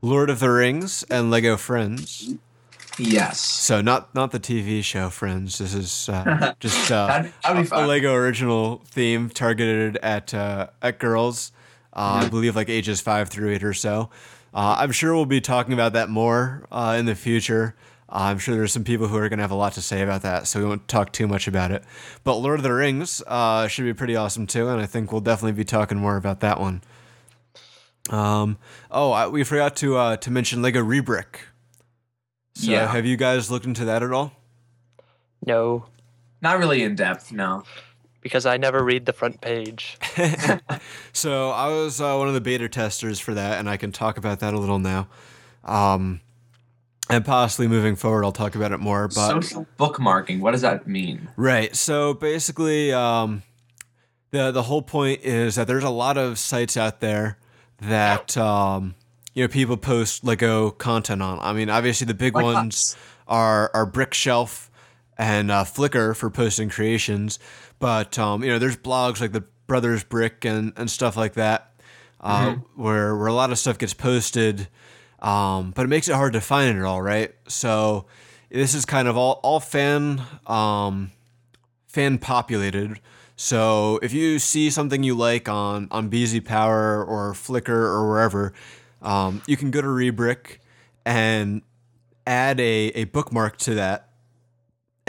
Lord of the Rings and LEGO Friends. Yes. So not the TV show Friends. This is just a LEGO original theme targeted at girls. I believe like ages 5 through 8 or so. I'm sure we'll be talking about that more in the future. I'm sure there's some people who are going to have a lot to say about that, so we won't talk too much about it. But Lord of the Rings should be pretty awesome too, and I think we'll definitely be talking more about that one. We forgot to mention LEGO Rebrick. So have you guys looked into that at all? No. Not really in depth, no. Because I never read the front page. So I was one of the beta testers for that, and I can talk about that a little now. And possibly moving forward, I'll talk about it more. But social bookmarking, what does that mean? Right. So basically, the whole point is that there's a lot of sites out there that people post LEGO content on. I mean, obviously the big ones are Brick Shelf and Flickr for posting creations. But, there's blogs like the Brothers Brick and stuff like that where a lot of stuff gets posted, but it makes it hard to find it all, right? So this is kind of all fan populated. So if you see something you like on BZPower or Flickr or wherever, you can go to Rebrick and add a bookmark to that.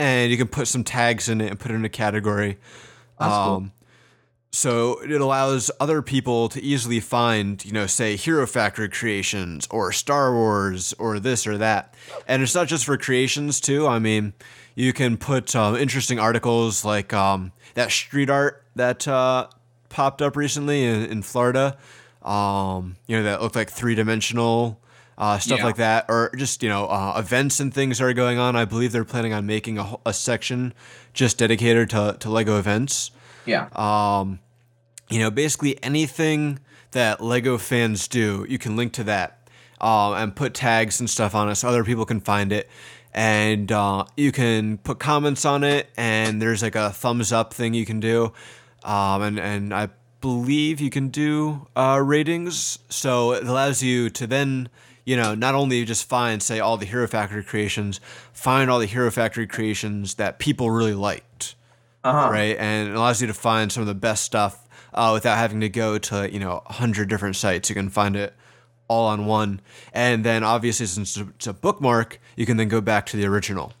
And you can put some tags in it and put it in a category. That's cool. So it allows other people to easily find, say Hero Factory creations or Star Wars or this or that. And it's not just for creations too. I mean, you can put interesting articles like that street art that popped up recently in Florida. That looked like 3-dimensional. Stuff like that, or just, events and things are going on. I believe they're planning on making a section just dedicated to LEGO events. Yeah. Basically anything that LEGO fans do, you can link to that and put tags and stuff on it so other people can find it. And you can put comments on it, and there's like a thumbs up thing you can do. And I believe you can do ratings. So it allows you to then... not only just find, say, all the Hero Factory creations, find all the Hero Factory creations that people really liked, right? And it allows you to find some of the best stuff without having to go to, 100 different sites. You can find it all on one. And then, obviously, since it's a bookmark, you can then go back to the original.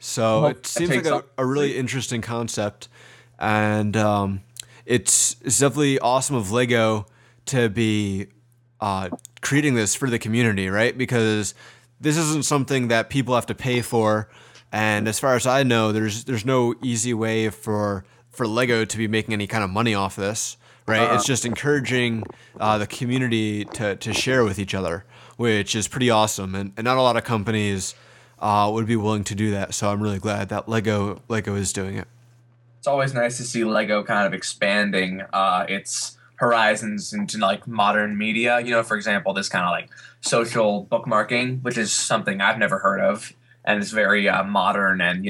So it seems like a really interesting concept. And it's definitely awesome of LEGO to be... creating this for the community, right? Because this isn't something that people have to pay for, and as far as I know, there's no easy way for LEGO to be making any kind of money off this, right? It's just encouraging the community to share with each other, which is pretty awesome, and not a lot of companies would be willing to do that, so I'm really glad that LEGO is doing it. It's always nice to see LEGO kind of expanding its horizons into like modern media, for example, this kind of like social bookmarking, which is something I've never heard of, and it's very modern and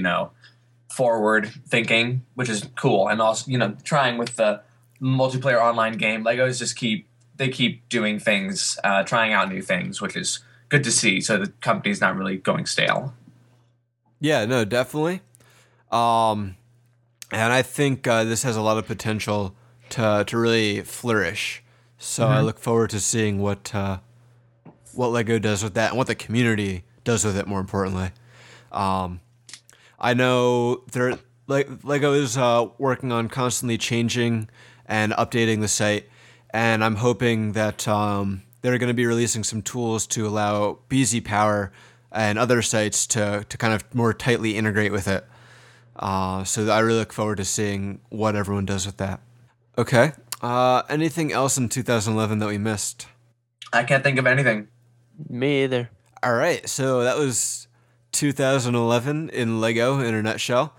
forward thinking, which is cool. And also, trying with the multiplayer online game, LEGOs just keep doing things, trying out new things, which is good to see. So the company's not really going stale. Yeah, no, definitely. And I think this has a lot of potential to really flourish. So I look forward to seeing what LEGO does with that and what the community does with it, more importantly. I know LEGO is working on constantly changing and updating the site, and I'm hoping that they're going to be releasing some tools to allow BZPower and other sites to kind of more tightly integrate with it. So I really look forward to seeing what everyone does with that. Okay. Anything else in 2011 that we missed? I can't think of anything. Me either. All right, so that was 2011 in LEGO in a nutshell.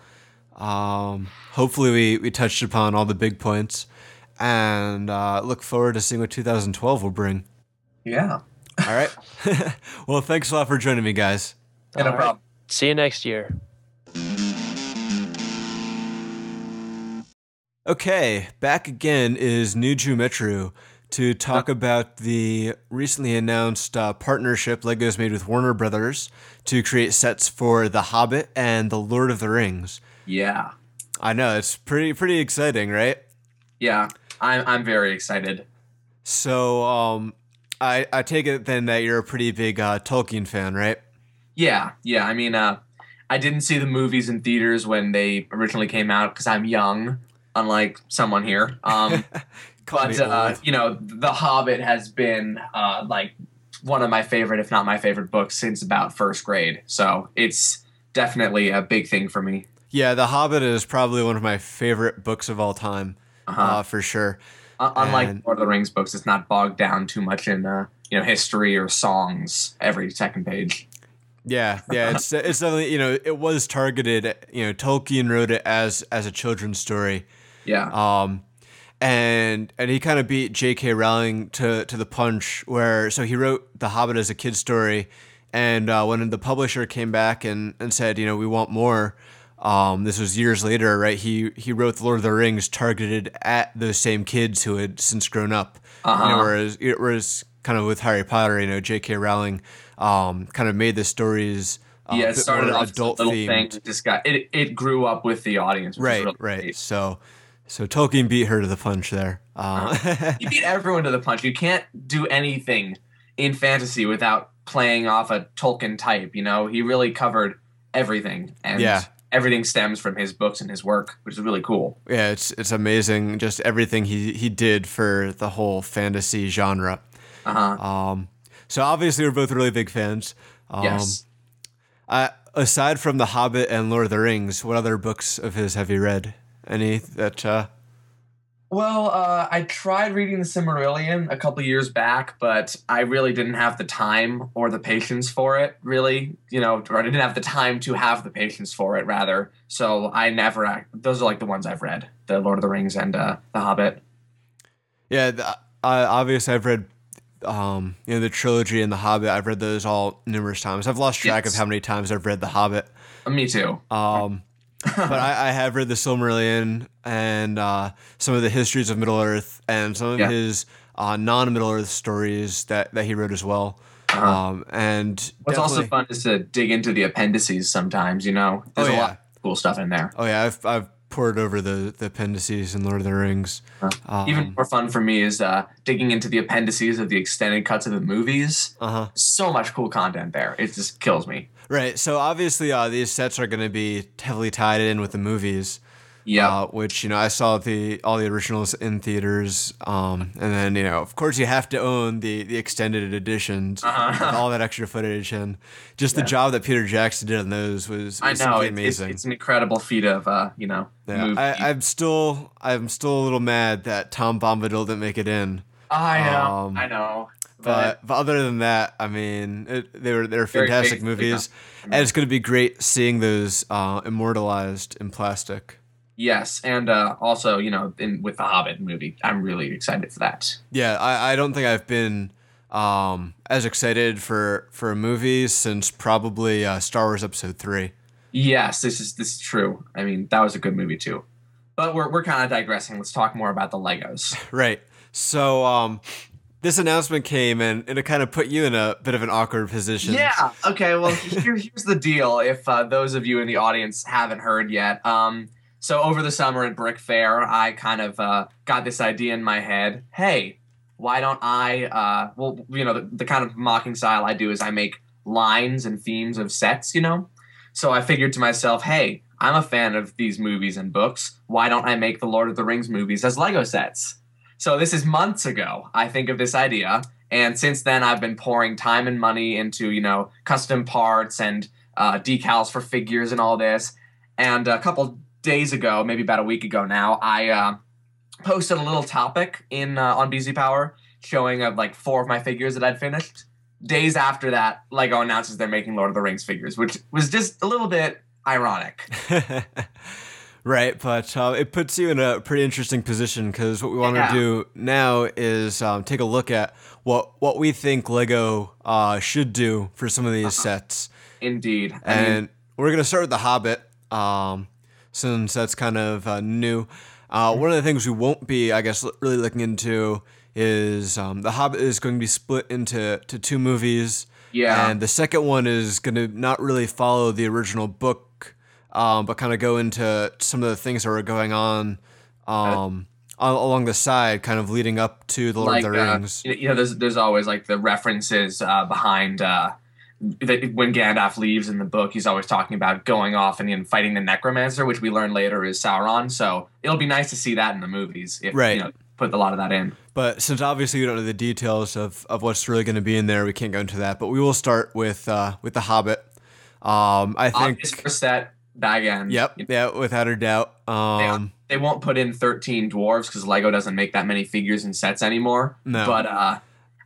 Hopefully we touched upon all the big points, and look forward to seeing what 2012 will bring. Yeah. All right. Well, thanks a lot for joining me, guys. Yeah, no problem. See you next year. Okay, back again is Nuju Metru to talk about the recently announced partnership LEGO's made with Warner Brothers to create sets for The Hobbit and The Lord of the Rings. Yeah. I know, it's pretty exciting, right? Yeah, I'm very excited. So I take it then that you're a pretty big Tolkien fan, right? Yeah, I mean, I didn't see the movies in theaters when they originally came out because I'm young. Unlike someone here. But, you know, The Hobbit has been, like, one of my favorite, if not my favorite books since about first grade. So it's definitely a big thing for me. Yeah, The Hobbit is probably one of my favorite books of all time, for sure. Unlike Lord of the Rings books, it's not bogged down too much in, you know, history or songs every second page. Yeah, it's definitely, you know, it was targeted, you know, Tolkien wrote it as a children's story. Yeah. And he kind of beat J.K. Rowling to the punch where, so he wrote The Hobbit as a kid's story, and when the publisher came back and said, you know, we want more, this was years later, right? He wrote The Lord of the Rings targeted at those same kids who had since grown up. Uh-huh. You know, whereas it was kind of with Harry Potter, you know, J.K. Rowling kind of made the stories it started off adult little themed. Thing. Just got it grew up with the audience, which is really great. So Tolkien beat her to the punch there. He beat everyone to the punch. You can't do anything in fantasy without playing off a Tolkien type. You know, he really covered everything, and everything stems from his books and his work, which is really cool. Yeah, it's amazing. Just everything he did for the whole fantasy genre. Uh-huh. So obviously we're both really big fans. Yes. Aside from The Hobbit and Lord of the Rings, what other books of his have you read? Any that... Well, I tried reading The Silmarillion a couple years back, but I really didn't have the time or the patience for it, really. You know, or I didn't have the time to have the patience for it, rather. So I never... Those are like the ones I've read, The Lord of the Rings and The Hobbit. Yeah, obviously I've read... you know, the trilogy and The Hobbit, I've read those all numerous times. I've lost track of how many times I've read The Hobbit. Me too. But I have read The Silmarillion and some of the histories of Middle-earth and some of his non-Middle-earth stories that he wrote as well. And what's also fun is to dig into the appendices sometimes, you know. There's a lot of cool stuff in there. Oh, yeah. I've poured over the appendices in Lord of the Rings. Even more fun for me is digging into the appendices of the extended cuts of the movies. So much cool content there. It just kills me. Right. So obviously these sets are going to be heavily tied in with the movies. Yeah. Which, you know, I saw all the originals in theaters. And then, you know, of course you have to own the extended editions with all that extra footage. And just the job that Peter Jackson did on those was amazing. It's an incredible feat of, you know, movie. I'm still a little mad that Tom Bombadil didn't make it in. I know. But other than that, I mean, they were fantastic movies. And it's going to be great seeing those immortalized in plastic. Yes, and also, you know, with the Hobbit movie, I'm really excited for that. Yeah, I don't think I've been as excited for a movie since probably Star Wars Episode 3. Yes, this is true. I mean, that was a good movie too. But we're kind of digressing. Let's talk more about the Legos. Right. So this announcement came and it kind of put you in a bit of an awkward position. Yeah. Okay. Well, here's the deal. If those of you in the audience haven't heard yet. So over the summer at Brick Fair, I kind of got this idea in my head. Hey, why don't I, well, you know, the kind of mocking style I do is I make lines and themes of sets, you know? So I figured to myself, hey, I'm a fan of these movies and books. Why don't I make the Lord of the Rings movies as Lego sets? So this is months ago, I think of this idea. And since then, I've been pouring time and money into, you know, custom parts and decals for figures and all this. And a couple days ago, maybe about a week ago now, I posted a little topic on BZPower showing of like four of my figures that I'd finished. Days after that, LEGO announces they're making Lord of the Rings figures, which was just a little bit ironic. Right, but it puts you in a pretty interesting position, because what we want to do now is take a look at what we think LEGO should do for some of these sets. Indeed. And we're going to start with The Hobbit, since that's kind of new. One of the things we won't be, I guess, really looking into is The Hobbit is going to be split into two movies. Yeah. And the second one is going to not really follow the original book, but kind of go into some of the things that were going on along the side, kind of leading up to The Lord of the Rings. There's always like the references behind when Gandalf leaves in the book, he's always talking about going off and fighting the Necromancer, which we learn later is Sauron. So it'll be nice to see that in the movies. Put a lot of that in. But since obviously we don't know the details of what's really going to be in there, we can't go into that. But we will start with The Hobbit. I think first set, Bag End. Yep, without a doubt. They won't put in 13 dwarves because LEGO doesn't make that many figures in sets anymore. No. But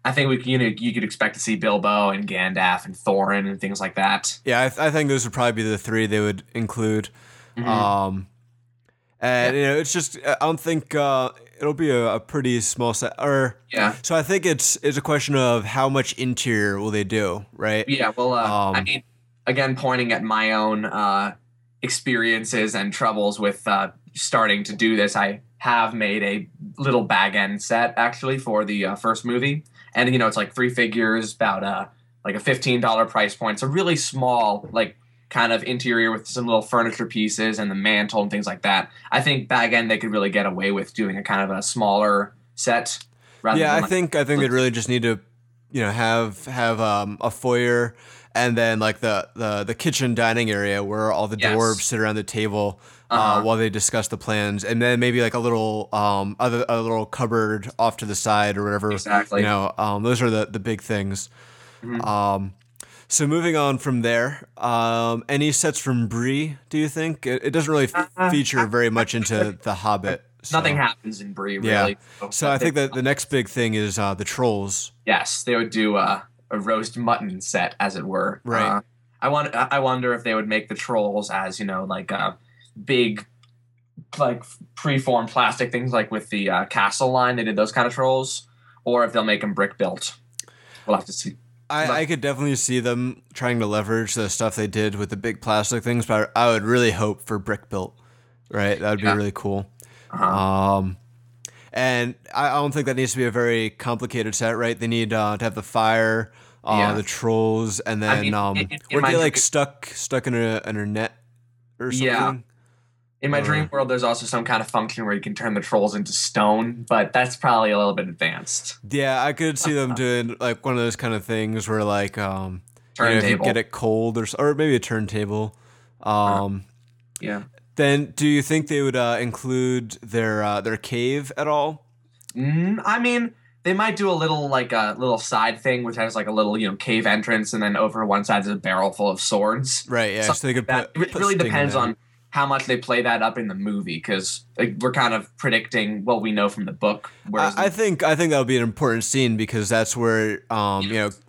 I think you could expect to see Bilbo and Gandalf and Thorin and things like that. Yeah, I think those would probably be the three they would include. Mm-hmm. And it's just, I don't think it'll be a pretty small set. So I think it's a question of how much interior will they do, right? Yeah, well, again, pointing at my own experiences and troubles with starting to do this, I have made a little Bag End set, actually, for the first movie. And, it's like three figures, about like a $15 price point. It's a really small, like, kind of interior with some little furniture pieces and the mantle and things like that. I think Bag End they could really get away with doing a kind of a smaller set. I think they'd really just need to, have a foyer and then like the kitchen dining area where all the dwarves sit around the table while they discuss the plans, and then maybe like a little other cupboard off to the side or whatever. Exactly. Those are the big things. Mm-hmm. So moving on from there, any sets from Bree, do you think? It doesn't really feature very much into The Hobbit. So. Nothing happens in Bree, really. Yeah. So I think that the next big thing is the trolls. Yes, they would do a roast mutton set, as it were. Right. I wonder if they would make the trolls as, like big, like preformed plastic things, like with the castle line. They did those kind of trolls, or if they'll make them brick built. We'll have to see. I could definitely see them trying to leverage the stuff they did with the big plastic things, but I would really hope for brick built, right? That would be really cool. Uh-huh. And I don't think that needs to be a very complicated set, right? They need to have the fire, the trolls, and then were they like stuck in a net or something? Yeah. In my dream world, there's also some kind of function where you can turn the trolls into stone, but that's probably a little bit advanced. Yeah, I could see them doing like one of those kind of things where like if you get it cold or maybe a turntable. Then do you think they would include their cave at all? They might do a little like a little side thing, which has like a little cave entrance, and then over one side is a barrel full of swords. Right. Yeah. So they could it really depends on how much they play that up in the movie, because we're kind of predicting what we know from the book. I think that'll be an important scene, because that's where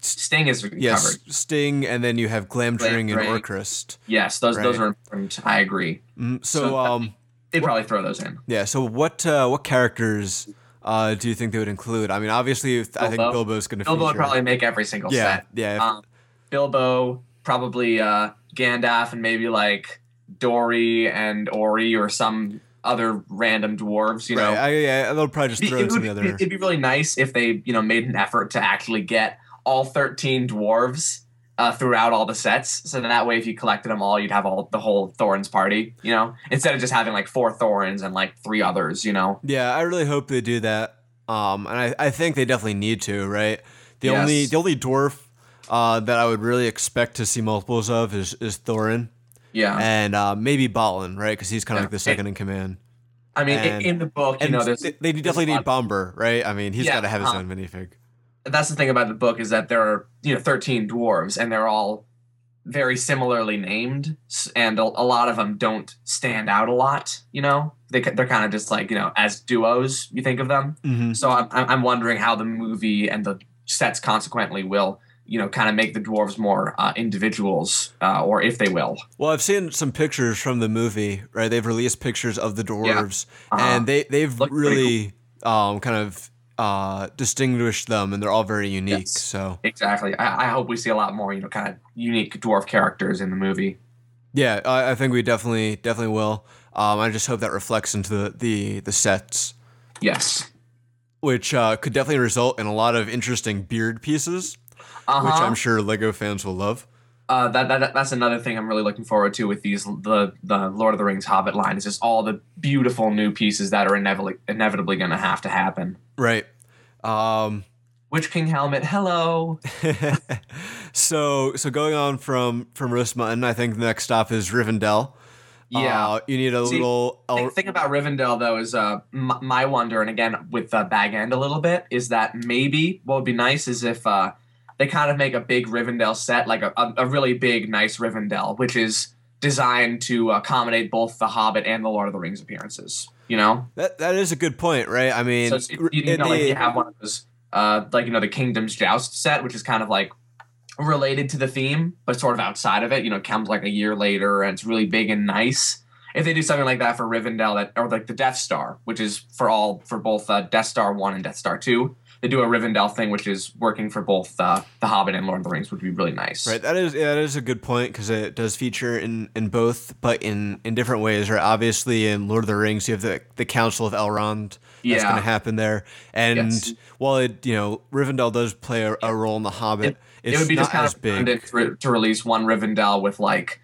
Sting is covered. Yes, Sting, and then you have Glamdring and Orcrist. Yes, those are important. I agree. Mm-hmm. So they probably throw those in. Yeah. So what characters do you think they would include? I mean, obviously, I think Bilbo's going to. Bilbo would probably make every single set. Yeah. Bilbo, probably Gandalf, and maybe like Dory and Ori or some other random dwarves, know. They'll probably just throw some other. It'd be really nice if they, made an effort to actually get all 13 dwarves throughout all the sets. So then that way, if you collected them all, you'd have the whole Thorin's party, instead of just having like four Thorins and like three others, Yeah, I really hope they do that. And I think they definitely need to, right? The only dwarf that I would really expect to see multiples of is Thorin. Yeah, and maybe Balin, right? Because he's kind of like the second in command. I mean, in the book, they definitely need Bomber, right? I mean, he's got to have his own minifig. That's the thing about the book, is that there are 13 dwarves, and they're all very similarly named, and a lot of them don't stand out a lot, you know? They're kind of just like, you know, as duos, you think of them. Mm-hmm. So I'm wondering how the movie and the sets consequently will, you know, kind of make the dwarves more individuals, or if they will. Well, I've seen some pictures from the movie, right? They've released pictures of the dwarves, and they've looked really cool. Distinguished them, and they're all very unique. Yes, so exactly. I hope we see a lot more, you know, kind of unique dwarf characters in the movie. Yeah, I think we definitely will. I just hope that reflects into the sets. Yes. Which could definitely result in a lot of interesting beard pieces. Uh-huh. Which I'm sure LEGO fans will love. That's another thing I'm really looking forward to with these the Lord of the Rings Hobbit line, is just all the beautiful new pieces that are inevitably going to have to happen. Right. Witch King helmet, hello. So going on from Rissmutton, I think the next stop is Rivendell. Yeah, you need a little. The thing about Rivendell, though, is my wonder, and again with Bag End a little bit, is that maybe what would be nice is if they kind of make a big Rivendell set, like a really big, nice Rivendell, which is designed to accommodate both the Hobbit and the Lord of the Rings appearances. You know, that is a good point, right? I mean, so you have one of those, like, you know, the Kingdom's Joust set, which is kind of like related to the theme, but sort of outside of it. You know, it comes like a year later, and it's really big and nice. If they do something like that for Rivendell, or like the Death Star, which is for both Death Star 1 and Death Star 2. They do a Rivendell thing, which is working for both The Hobbit and Lord of the Rings, would be really nice. Right, that is a good point, because it does feature in both, but in different ways. Right, obviously in Lord of the Rings, you have the Council of Elrond that's going to happen there, and while Rivendell does play a role in The Hobbit, it would be not just kind of redundant to release one Rivendell with like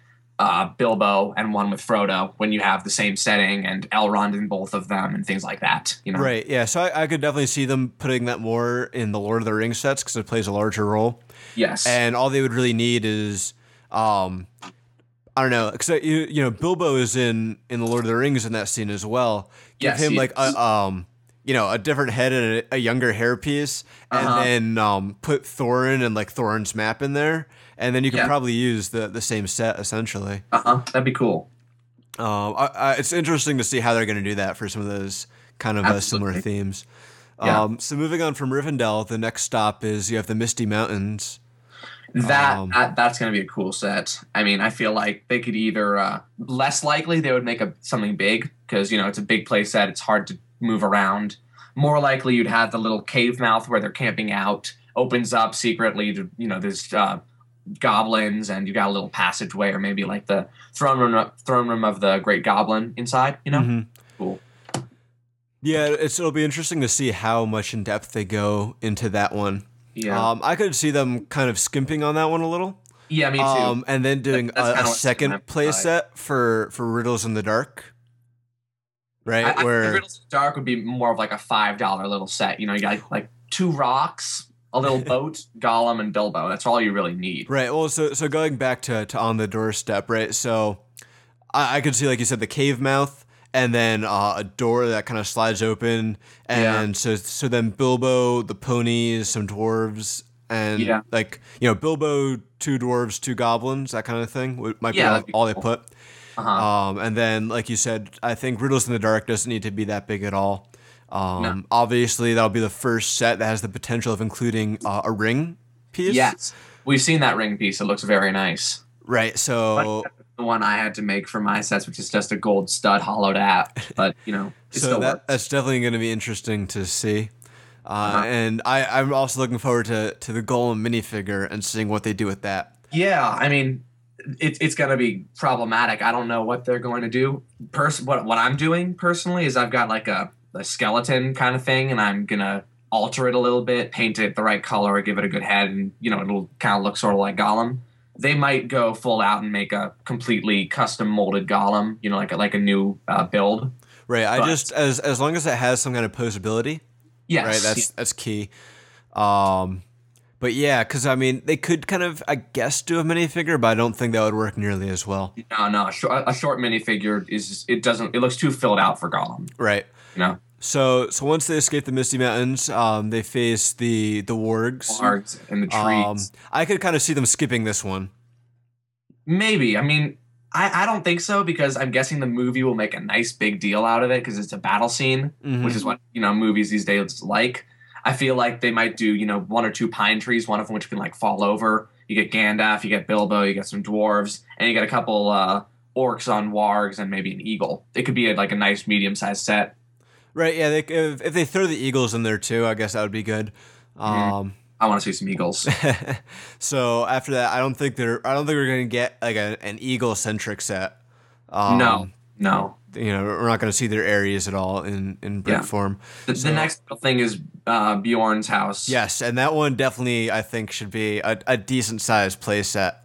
Bilbo and one with Frodo when you have the same setting and Elrond in both of them and things like that, you know? Right, yeah. So I could definitely see them putting that more in the Lord of the Rings sets, because it plays a larger role. Yes. And all they would really need is, I don't know, because, Bilbo is in the Lord of the Rings in that scene as well. Give him like a different head and a younger hairpiece, and then put Thorin and like Thorin's map in there. And then you can probably use the same set, essentially. That'd be cool. It's interesting to see how they're going to do that for some of those kind of similar themes. Yeah. So moving on from Rivendell, the next stop is you have the Misty Mountains. That's going to be a cool set. I mean, I feel like they could either less likely they would make something big, because, you know, it's a big play set. It's hard to move around. More likely you'd have the little cave mouth where they're camping out, opens up secretly to, you know, there's goblins, and you got a little passageway, or maybe like the throne room of the great goblin inside, you know? Mm-hmm. Cool. Yeah, it'll be interesting to see how much in depth they go into that one. Yeah. I could see them kind of skimping on that one a little. Yeah, me too. And then doing a second play set for Riddles in the Dark. Right? I think Riddles in the Dark would be more of like a $5 little set. You know, you got like two rocks, a little boat, Gollum, and Bilbo. That's all you really need. Right. Well, so going back to On the Doorstep, right? So I could see, like you said, the cave mouth, and then a door that kind of slides open. And so then Bilbo, the ponies, some dwarves, and Bilbo, two dwarves, two goblins, that kind of thing might be all cool. They put. Uh-huh. And then, like you said, I think Riddles in the Dark doesn't need to be that big at all. No. Obviously, that'll be the first set that has the potential of including a ring piece. Yes, we've seen that ring piece. It looks very nice. Right, so the one I had to make for my sets, which is just a gold stud hollowed out, but you know, it so still works. That's definitely going to be interesting to see. And I'm also looking forward to the Golem minifigure and seeing what they do with that. Yeah, I mean, it's going to be problematic. I don't know what they're going to do. What I'm doing personally is I've got like a skeleton kind of thing, and I'm gonna alter it a little bit, paint it the right color, give it a good head, and you know, it'll kind of look sort of like Gollum. They might go full out and make a completely custom molded Gollum, you know, like a new build. Right. But I just as long as it has some kind of posability. Yes. Right. That's key. But yeah, because I mean, they could kind of, I guess, do a minifigure, but I don't think that would work nearly as well. No. A short minifigure it looks too filled out for Gollum. Right. No. So once they escape the Misty Mountains, they face the wargs and the trees. I could kind of see them skipping this one. Maybe. I mean, I don't think so, because I'm guessing the movie will make a nice big deal out of it because it's a battle scene, mm-hmm. which is what, you know, movies these days like. I feel like they might do, you know, one or two pine trees, one of which can like fall over. You get Gandalf, you get Bilbo, you get some dwarves, and you get a couple orcs on wargs and maybe an eagle. It could be a nice medium-sized set. Right, yeah. If they throw the eagles in there too, I guess that would be good. I want to see some eagles. So after that, I don't think we're going to get like an eagle-centric set. No. You know, we're not going to see their areas at all in brick form. The next thing is Bjorn's house. Yes, and that one definitely I think should be a decent-sized play set.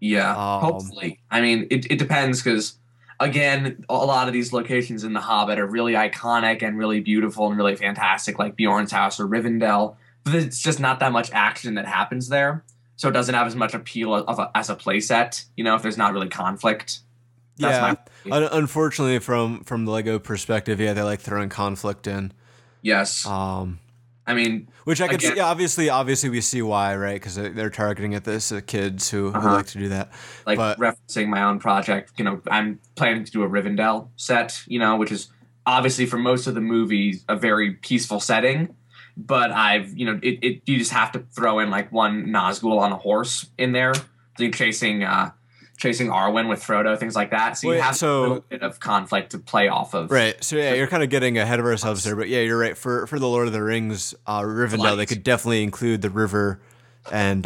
Yeah, hopefully. I mean, it depends because, again, a lot of these locations in The Hobbit are really iconic and really beautiful and really fantastic, like Bjorn's house or Rivendell. But it's just not that much action that happens there, so it doesn't have as much appeal as a play set, you know, if there's not really conflict. Unfortunately, from the LEGO perspective, they like throwing conflict in. Yes. I mean, which I could see. Obviously, we see why, right? Because they're targeting at this kids who like to do that. Like, but referencing my own project, you know, I'm planning to do a Rivendell set, you know, which is obviously for most of the movie a very peaceful setting. But you just have to throw in like one Nazgul on a horse in there, like chasing Arwen with Frodo, things like that. So you have a little bit of conflict to play off of. Right. So you're kind of getting ahead of ourselves there, but you're right. For the Lord of the Rings, Rivendell, they could definitely include the river, and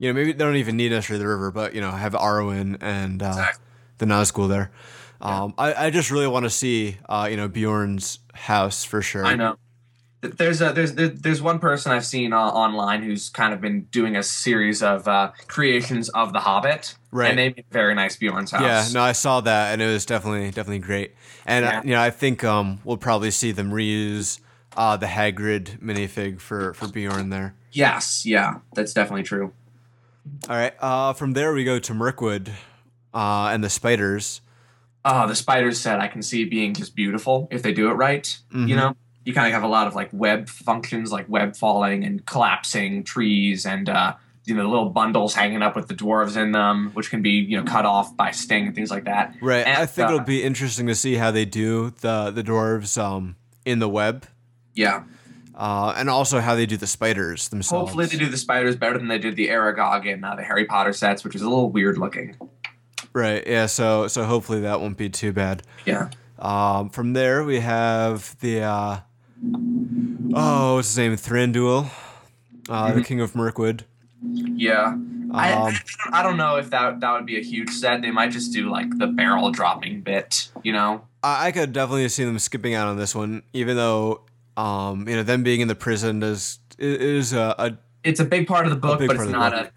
maybe they don't even need necessarily the river, but have Arwen and the Nazgul there. I just really want to see Bjorn's house for sure. I know. There's one person I've seen online who's kind of been doing a series of creations of The Hobbit, right? And they made a very nice Bjorn's house. Yeah, no, I saw that, and it was definitely great. And I think we'll probably see them reuse the Hagrid minifig for Bjorn there. Yes, yeah, that's definitely true. All right, from there we go to Mirkwood and the spiders. Oh, the spiders set I can see being just beautiful if they do it right. Mm-hmm. You know. You kind of have a lot of like web functions, like web falling and collapsing trees, and little bundles hanging up with the dwarves in them, which can be cut off by sting and things like that. Right. And I think it'll be interesting to see how they do the dwarves in the web. Yeah. And also how they do the spiders themselves. Hopefully, they do the spiders better than they did the Aragog in the Harry Potter sets, which is a little weird looking. Right. Yeah. So hopefully that won't be too bad. Yeah. From there we have the. What's his name? Thranduil, the King of Mirkwood. Yeah. I don't know if that would be a huge set. They might just do, like, the barrel dropping bit, you know? I could definitely see them skipping out on this one, even though, them being in the prison is it's a big part of the book, but it's not a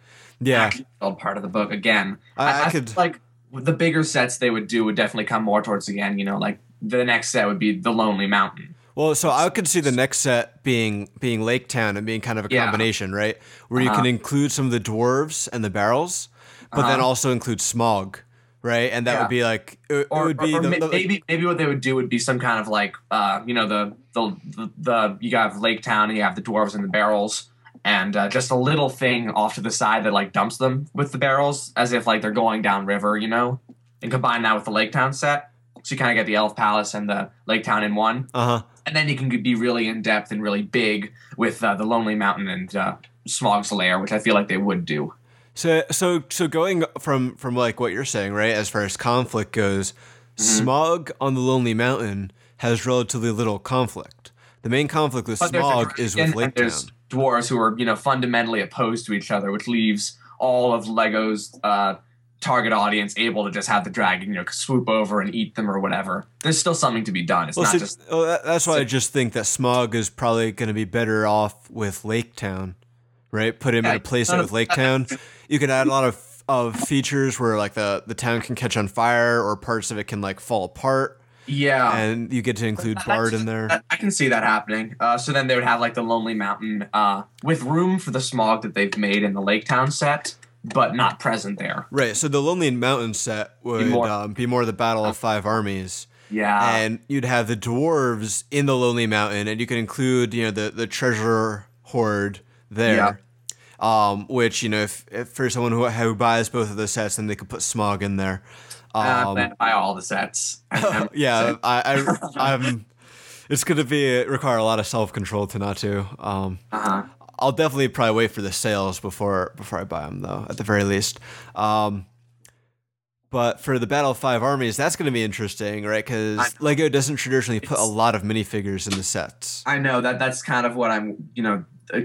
actual part of the book. Again, I could... like, the bigger sets they would do would definitely come more towards the end, like, the next set would be the Lonely Mountain. Well, so I could see the next set being Lake Town and being kind of a combination, right? Where you can include some of the dwarves and the barrels, but then also include smog, right? And that would be like maybe what they would do would be some kind of like the you have Lake Town and you have the dwarves and the barrels, and just a little thing off to the side that like dumps them with the barrels as if like they're going down river, and combine that with the Lake Town set. So you kind of get the Elf Palace and the Lake Town in one. Uh-huh. And then you can be really in-depth and really big with the Lonely Mountain and Smog's Lair, which I feel like they would do. So going from like what you're saying, right, as far as conflict goes, Smog on the Lonely Mountain has relatively little conflict. The main conflict with Smog is with Lake Town. There's dwarves who are, fundamentally opposed to each other, which leaves all of LEGO's... target audience able to just have the dragon, swoop over and eat them or whatever. There's still something to be done. It's not just... that's why I just think that Smog is probably going to be better off with Lake Town, right? Put him in a place with Lake Town. You can add a lot of features where, like, the town can catch on fire or parts of it can, like, fall apart. Yeah. And you get to include Bard in there. I can see that happening. So then they would have, like, the Lonely Mountain with room for the Smog that they've made in the Lake Town set, but not present there. Right, so the Lonely Mountain set would be more the Battle of Five Armies. Yeah. And you'd have the dwarves in the Lonely Mountain, and you could include, the treasure hoard there. Yeah. Which, you know, if for someone who buys both of those sets, then they could put Smog in there. I buy all the sets. Yeah, I'm. It's going to require a lot of self-control to not to. I'll definitely probably wait for the sales before I buy them, though, at the very least. But for the Battle of Five Armies, that's going to be interesting, right? Because LEGO doesn't traditionally put a lot of minifigures in the sets. I know that's kind of what I'm,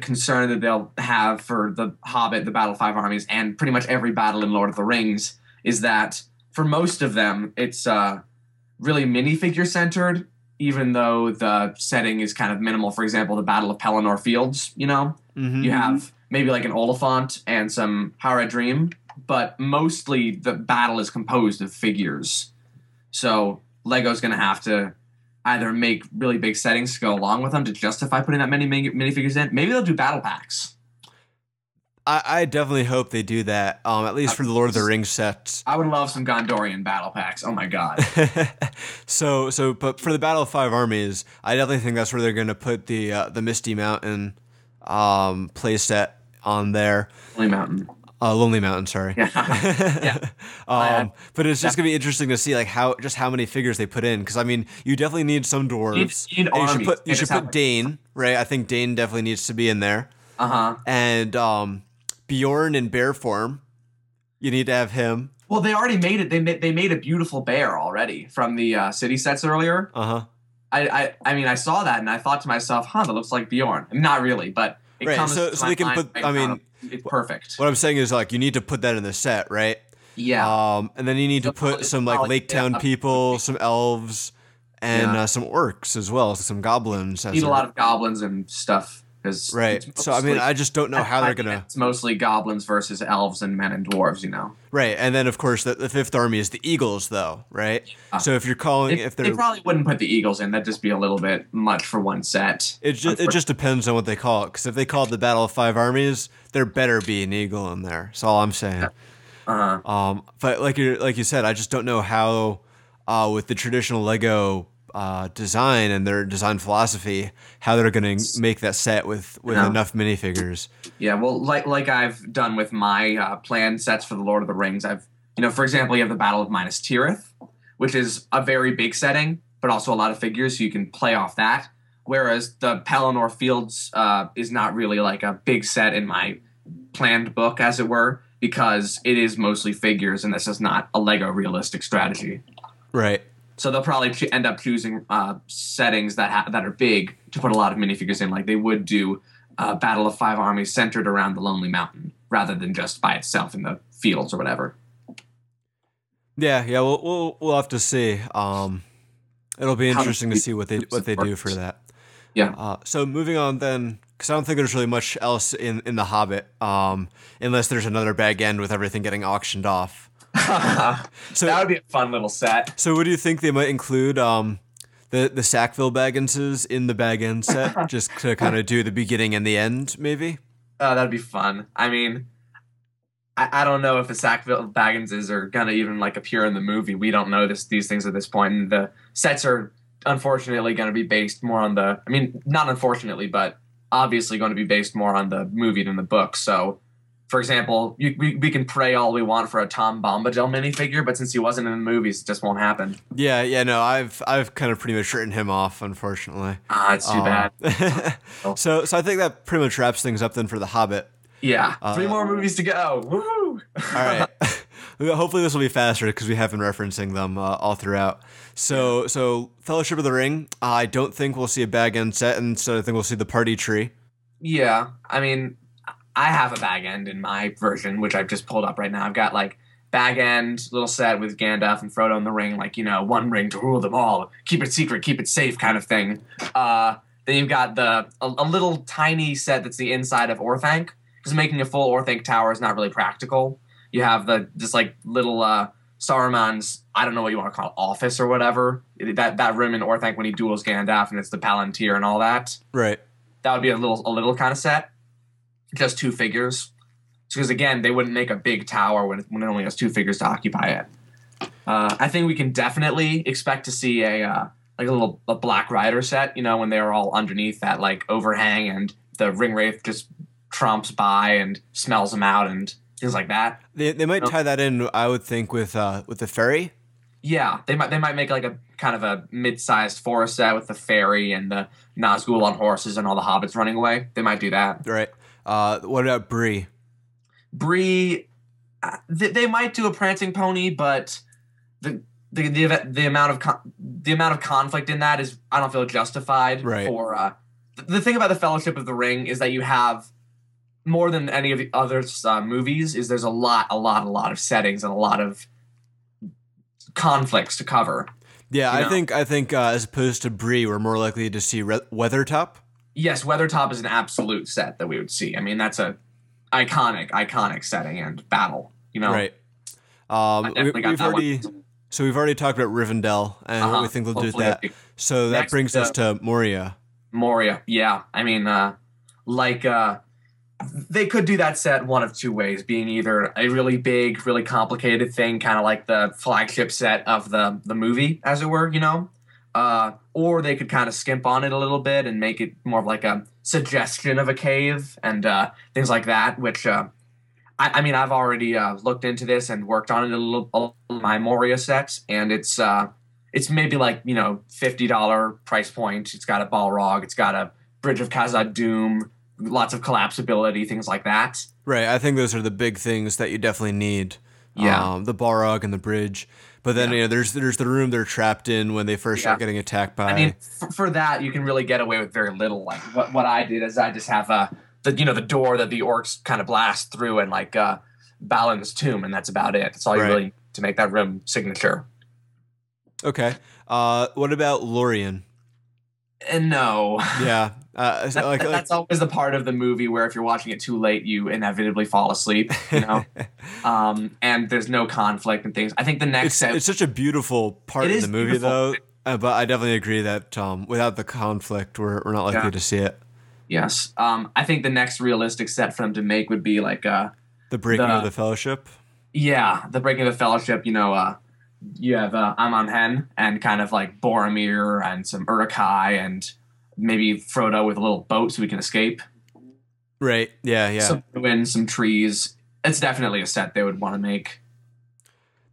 concerned that they'll have for the Hobbit, the Battle of Five Armies, and pretty much every battle in Lord of the Rings, is that for most of them, it's really minifigure centered, even though the setting is kind of minimal. For example, the Battle of Pelennor Fields, you have maybe like an Oliphant and some Haradrim, but mostly the battle is composed of figures. So LEGO's going to have to either make really big settings to go along with them to justify putting that many minifigures in. Maybe they'll do battle packs. I definitely hope they do that, at least for the Lord of the Rings sets. I would love some Gondorian battle packs. Oh, my God. So, but for the Battle of Five Armies, I definitely think that's where they're going to put the Misty Mountain playset on there. Lonely Mountain, sorry. Yeah. But it's just going to be interesting to see how many figures they put in. Because, I mean, you definitely need some dwarves. You need armies. You should put Dane, right? I think Dane definitely needs to be in there. And Bjorn in bear form. You need to have him. Well, they already made it. They made a beautiful bear already from the city sets earlier. I mean, I saw that and I thought to myself, that looks like Bjorn. Not really, but it comes so they can put... It's perfect. What I'm saying is, you need to put that in the set, right? Yeah. And then you need to put some, Lake Town people, some elves, and some orcs as well, some goblins. You need a lot of goblins and stuff. Right. So, I just don't know how they're going to... It's mostly goblins versus elves and men and dwarves, Right. And then, of course, the Fifth Army is the Eagles, though, right? So if you're calling... They probably wouldn't put the Eagles in. That'd just be a little bit much for one set. It just depends on what they call it. Because if they call it the Battle of Five Armies, there better be an eagle in there. That's all I'm saying. But like you said, I just don't know how, with the traditional LEGO... design and their design philosophy, how they're going to make that set with enough minifigures. Yeah, well, like I've done with my planned sets for the Lord of the Rings, I've, for example, you have the Battle of Minas Tirith, which is a very big setting, but also a lot of figures, so you can play off that. Whereas the Pelennor Fields is not really like a big set in my planned book, as it were, because it is mostly figures, and this is not a LEGO realistic strategy. Right. So they'll probably end up choosing settings that are big to put a lot of minifigures in. Like they would do Battle of Five Armies centered around the Lonely Mountain rather than just by itself in the fields or whatever. Yeah, we'll have to see. It'll be interesting to see what they do for that. Yeah. So moving on then, because I don't think there's really much else in The Hobbit, unless there's another Bag End with everything getting auctioned off. So that would be a fun little set. So what do you think they might include the Sackville Bagginses in the Bag End set, just to kind of do the beginning and the end, maybe? That'd be fun. I mean, I don't know if the Sackville Bagginses are going to even appear in the movie. We don't know these things at this point, and the sets are unfortunately going to be based more on the... I mean, not unfortunately, but obviously going to be based more on the movie than the book, so... For example, we can pray all we want for a Tom Bombadil minifigure, but since he wasn't in the movies, it just won't happen. Yeah, no, I've kind of pretty much written him off, unfortunately. It's too bad. So I think that pretty much wraps things up then for The Hobbit. Yeah, 3 more movies to go. Woo-hoo! All right. Hopefully this will be faster because we have been referencing them all throughout. So Fellowship of the Ring, I don't think we'll see a Bag End set, and so I think we'll see the party tree. Yeah, I mean... I have a Bag End in my version, which I've just pulled up right now. I've got Bag End, little set with Gandalf and Frodo in the ring, one ring to rule them all, keep it secret, keep it safe kind of thing. Then you've got a little tiny set that's the inside of Orthanc, because making a full Orthanc tower is not really practical. You have this little Saruman's, I don't know what you want to call it, office or whatever, that room in Orthanc when he duels Gandalf and it's the Palantir and all that. Right. That would be a little kind of set. Just 2 figures. Because, again, they wouldn't make a big tower when it only has 2 figures to occupy it. I think we can definitely expect to see a Black Rider set, when they are all underneath that, overhang and the Ringwraith just tromps by and smells them out and things like that. They might tie that in, I would think, with the fairy. Yeah, they might make like a kind of a mid-sized forest set with the fairy and the Nazgul on horses and all the hobbits running away. They might do that. Right. What about Bree? Bree, they might do a prancing pony, but the amount of conflict in that is, I don't feel justified. Right. The thing about the Fellowship of the Ring is that you have, more than any of the other movies, is there's a lot of settings and a lot of conflicts to cover. Yeah, I think as opposed to Bree, we're more likely to see Weathertop. Yes, Weathertop is an absolute set that we would see. I mean, that's a iconic setting and battle. You know, right? We've already talked about Rivendell and what we think they'll do with that. So that brings us to Moria. Moria, yeah. I mean, they could do that set one of two ways, being either a really big, really complicated thing, kind of like the flagship set of the movie, as it were, you know? Or they could kind of skimp on it a little bit and make it more of like a suggestion of a cave and things like that, which, I mean, I've already looked into this and worked on it a little my Moria sets, and it's maybe like, you know, $50 price point. It's got a Balrog. It's got a Bridge of Khazad-dûm. Lots of collapsibility, things like that. Right. I think those are the big things that you definitely need. Yeah. The Balrog and the bridge. But then, you know, there's the room they're trapped in when they first start getting attacked by. I mean, for that, you can really get away with very little. Like, what I did is I just have, the door that the orcs kind of blast through and, like, Balin's tomb, and that's about it. That's all you really need to make that room signature. Okay. What about Lorien? No. Yeah. That's always the part of the movie where if you're watching it too late, you inevitably fall asleep, you know? And there's no conflict and things. I think the next set... It's such a beautiful part of the movie, though. But I definitely agree that without the conflict, we're not likely to see it. Yes. I think the next realistic set for them to make would be like... the Breaking of the Fellowship? Yeah, the Breaking of the Fellowship, you know... you have Amon-Hen and kind of like Boromir and some Uruk-hai and maybe Frodo with a little boat so we can escape. Right. Yeah. Some ruins, some trees. It's definitely a set they would want to make.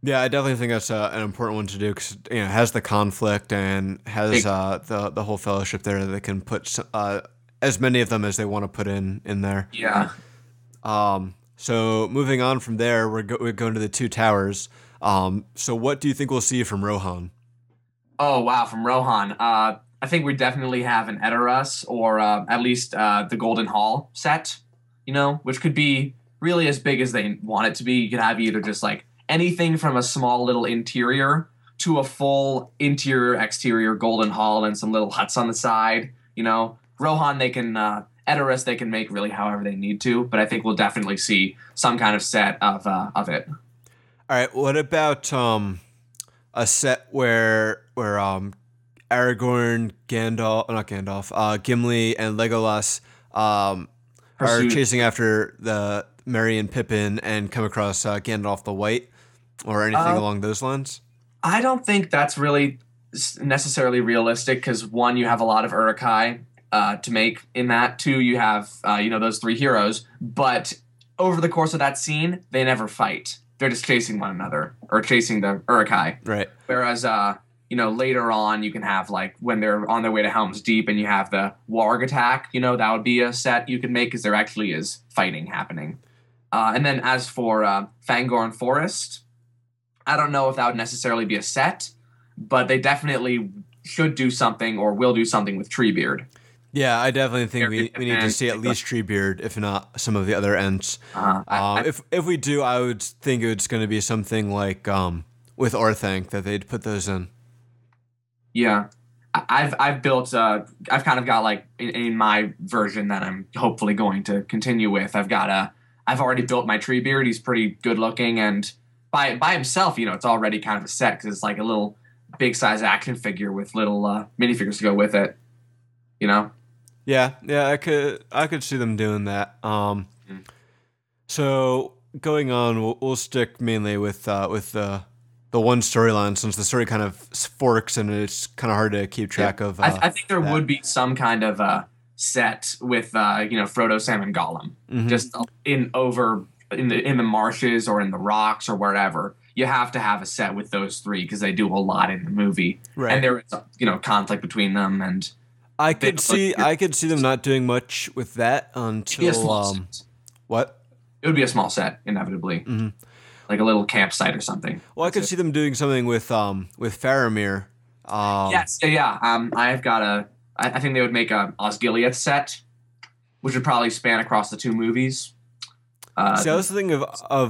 Yeah, I definitely think that's an important one to do because, you know, it has the conflict and has the whole fellowship there that they can put as many of them as they want to put in there. Yeah. So moving on from there, we're going to the Two Towers. So what do you think we'll see from Rohan? Oh, wow. From Rohan. I think we definitely have an Erebus or at least the Golden Hall set, you know, which could be really as big as they want it to be. You could have either just like anything from a small little interior to a full interior, exterior Golden Hall and some little huts on the side. You know, Rohan, they can Erebus, they can make really however they need to. But I think we'll definitely see some kind of set of it. All right, what about a set where Aragorn, Gimli, and Legolas are chasing after the Merry and Pippin and come across Gandalf the White or anything along those lines? I don't think that's really necessarily realistic because, one, you have a lot of Uruk-hai to make in that. Two, you have those three heroes. But over the course of that scene, they never fight. They're just chasing one another, or chasing the Uruk-hai. Right. Whereas, later on, you can have, like, when they're on their way to Helm's Deep and you have the warg attack, you know, that would be a set you could make because there actually is fighting happening. And then as for Fangorn Forest, I don't know if that would necessarily be a set, but they definitely should do something or will do something with Treebeard. Yeah, I definitely think we need to see at least Treebeard, if not some of the other ents. If we do, I would think it's going to be something like with Orthanc that they'd put those in. Yeah, I've kind of got like in my version that I'm hopefully going to continue with. I've already built my Treebeard. He's pretty good looking, and by himself, you know, it's already kind of a set because it's like a little big size action figure with little minifigures to go with it. You know. Yeah, I could see them doing that. So going on, we'll stick mainly with the one storyline since the story kind of forks and it's kind of hard to keep track of. I think there would be some kind of set with Frodo, Sam, and Gollum, mm-hmm. just in the marshes or in the rocks or wherever. You have to have a set with those three because they do a lot in the movie, right. And there is conflict between them. And I could see them not doing much with that until what? It would be a small set inevitably, mm-hmm. like a little campsite or something. Well, I could see them doing something with Faramir. Yes. I think they would make an Osgiliath set, which would probably span across the two movies. See, I was thinking of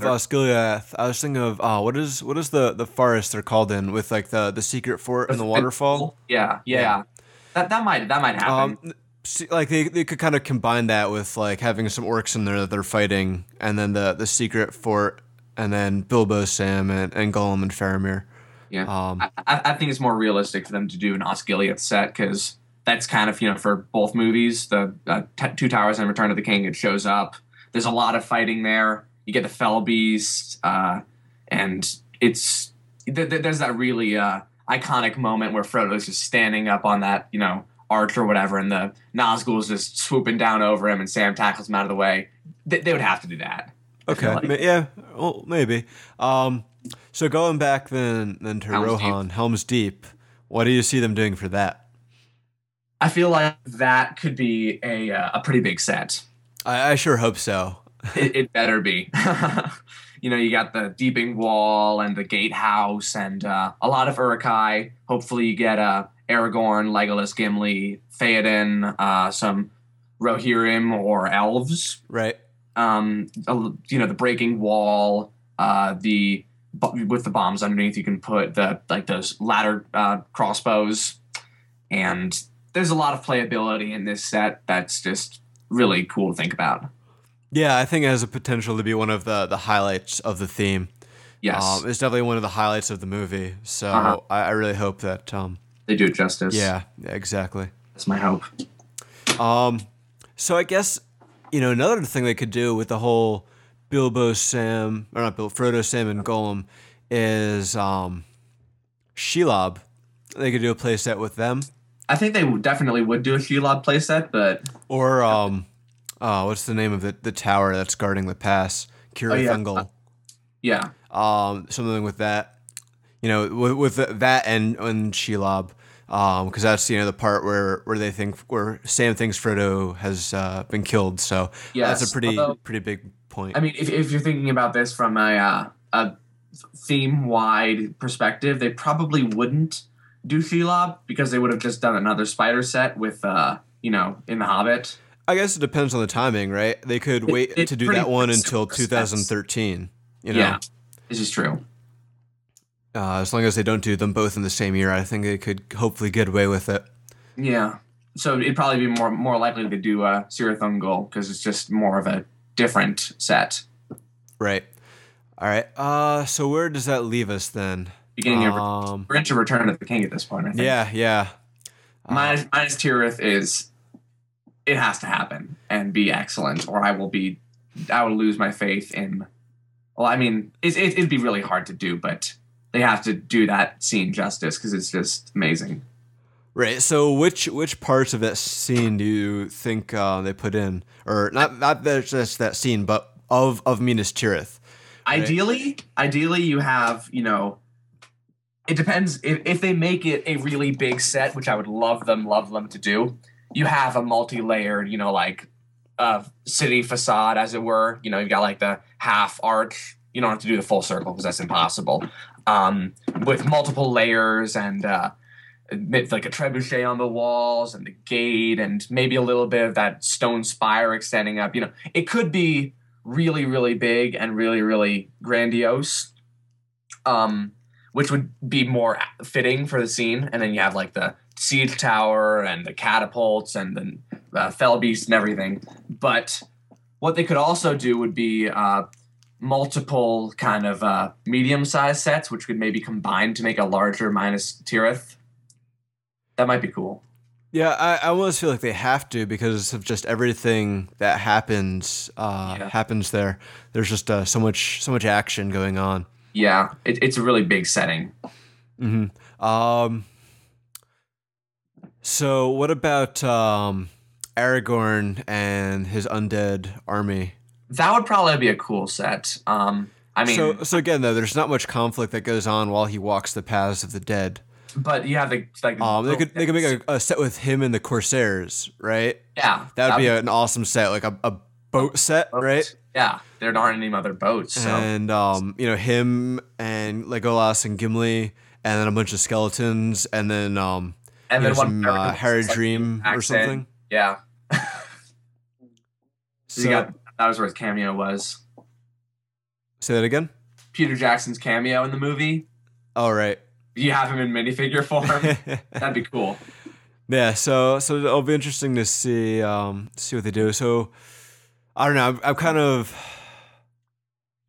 Osgiliath. I was thinking of what is the forest they're called in with like the secret fort and the waterfall. Yeah. That might happen. They could kind of combine that with like having some orcs in there that they're fighting, and then the secret fort, and then Bilbo, Sam, and Gollum and Faramir. Yeah, I think it's more realistic for them to do an Osgiliath set because that's kind of for both movies. The Two Towers and Return of the King, it shows up. There's a lot of fighting there. You get the Fell Beast, and it's there's that really iconic moment where Frodo's just standing up on that arch or whatever, and the Nazgul is just swooping down over him, and Sam tackles him out of the way. They would have to do that. Okay, maybe. So going back then to Rohan, Helm's Deep. What do you see them doing for that? I feel like that could be a pretty big set. I sure hope so. It better be. You got the Deeping Wall and the Gatehouse and a lot of Uruk-hai. Hopefully you get Aragorn, Legolas, Gimli, Theoden, some Rohirrim or elves. Right. The Breaking Wall, with the bombs underneath you can put those ladder crossbows. And there's a lot of playability in this set that's just really cool to think about. Yeah, I think it has a potential to be one of the highlights of the theme. Yes. It's definitely one of the highlights of the movie, so I really hope that... they do it justice. Yeah, exactly. That's my hope. So I guess, another thing they could do with the whole Frodo, Sam, and Gollum is Shelob. They could do a playset with them. I think they definitely would do a Shelob playset, but... Or, what's the name of the tower that's guarding the pass? Ciri Thungol. Yeah. Something with that. With that and Shelob. Because that's, the part where Sam thinks Frodo has been killed. So that's a pretty big point. I mean, if you're thinking about this from a theme-wide perspective, they probably wouldn't do Shelob because they would have just done another spider set with, in The Hobbit. I guess it depends on the timing, right? They could wait to do that one until 2013. Yeah, this is true. As long as they don't do them both in the same year, I think they could hopefully get away with it. Yeah, so it'd probably be more likely to do Ciri Thungol because it's just more of a different set. Right. All right. So where does that leave us then? Beginning of Return of the King at this point, I think. Yeah. Minus Tirith is... It has to happen and be excellent, or I will lose my faith in... Well, I mean, it'd be really hard to do, but they have to do that scene justice because it's just amazing. Right. So, which parts of that scene do you think they put in, or not just that scene, but of Minas Tirith? Right? Ideally, you have It depends if they make it a really big set, which I would love them to do. You have a multi-layered, city facade, as it were. You've got the half arch. You don't have to do the full circle because that's impossible. With multiple layers and a trebuchet on the walls and the gate and maybe a little bit of that stone spire extending up. It could be really, really big and really, really grandiose, which would be more fitting for the scene. And then you have the siege tower and the catapults and the fell beast and everything. But what they could also do would be multiple kind of medium-sized sets, which could maybe combine to make a larger Minas Tirith. That might be cool. Yeah, I almost feel like they have to because of just everything that happens there. There's just so much action going on. Yeah, it's a really big setting. Mm-hmm. So what about Aragorn and his undead army. That would probably be a cool set. I mean, so again though, there's not much conflict that goes on while he walks the paths of the dead. But you have the like. They could make a set with him and the Corsairs, right? Yeah, that would be an awesome set, like a boat set, right? Yeah, there aren't any other boats. So. And him and Legolas and Gimli, and then a bunch of skeletons, and then some Haradrim or something. Yeah. So that was where his cameo was. Say that again? Peter Jackson's cameo in the movie. Oh, right. You have him in minifigure form. That'd be cool. Yeah, so it'll be interesting to see what they do. So I don't know. I'm kind of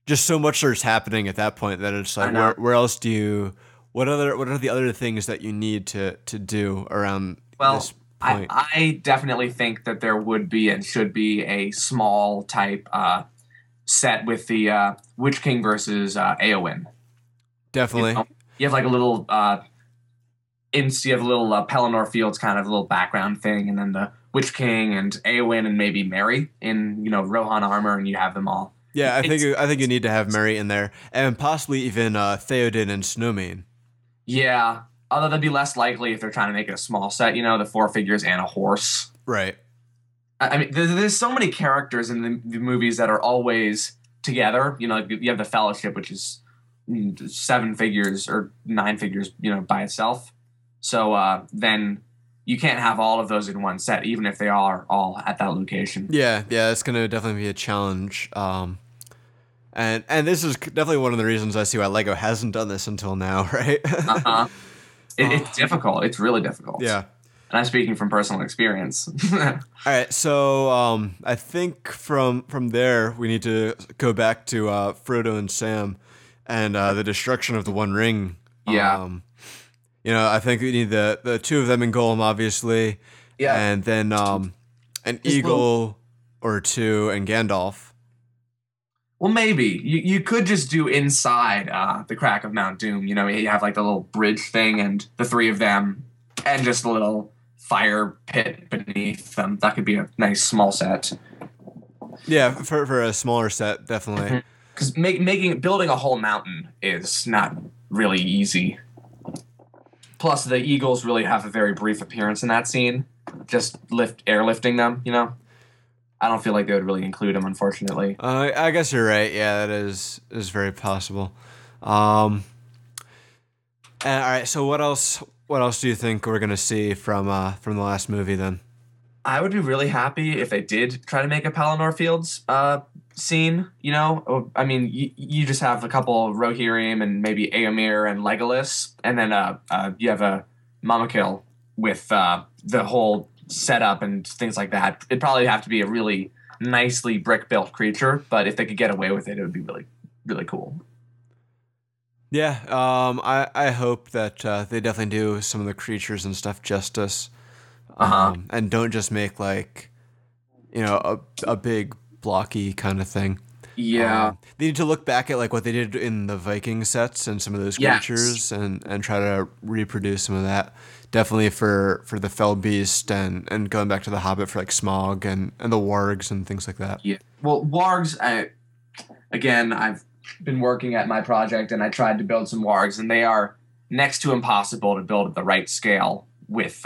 just so much starts happening at that point that it's like, where else do you? What are the other things that you need to do around? Well, this point? I definitely think that there would be and should be a small type set with the Witch King versus Éowyn. Definitely. You have like a little, Pelennor Fields kind of little background thing, and then the Witch King and Éowyn and maybe Merry in Rohan armor, and you have them all. Yeah, I think you need to have Merry in there, and possibly even Théoden and Snowmane. Yeah, although that'd be less likely if they're trying to make it a small set. The four figures and a horse. Right. I mean, there's so many characters in the movies that are always together. You have the Fellowship, which is 7 figures or 9 figures, by itself. So then you can't have all of those in one set, even if they are all at that location. Yeah, it's going to definitely be a challenge. And this is definitely one of the reasons I see why LEGO hasn't done this until now, right? Uh-huh. It's difficult. It's really difficult. Yeah. And I'm speaking from personal experience. All right, so I think from there we need to go back to Frodo and Sam. And the destruction of the One Ring. Yeah. I think we need the two of them in Golem, obviously. Yeah. And then an eagle or two and Gandalf. Well, maybe. You could just do inside the crack of Mount Doom. You have like the little bridge thing and the three of them and just a little fire pit beneath them. That could be a nice small set. Yeah, for a smaller set, definitely. Mm-hmm. Because building a whole mountain is not really easy. Plus, the eagles really have a very brief appearance in that scene. Just airlifting them, I don't feel like they would really include them, unfortunately. I guess you're right. Yeah, that is very possible. All right. So what else? What else do you think we're gonna see from the last movie? Then I would be really happy if they did try to make a Pelennor Fields scene, I mean, you just have a couple Rohirrim and maybe Éomer and Legolas, and then you have a Mamakil with the whole setup and things like that. It'd probably have to be a really nicely brick-built creature, but if they could get away with it, it would be really, really cool. Yeah, I hope that they definitely do some of the creatures and stuff justice, and don't just make like, a big blocky kind of thing. Yeah. They need to look back at like what they did in the Viking sets and some of those creatures and try to reproduce some of that. Definitely for the Fell Beast and going back to the Hobbit for like Smaug and the wargs and things like that. Yeah. Well, wargs, I've been working at my project and I tried to build some wargs, and they are next to impossible to build at the right scale with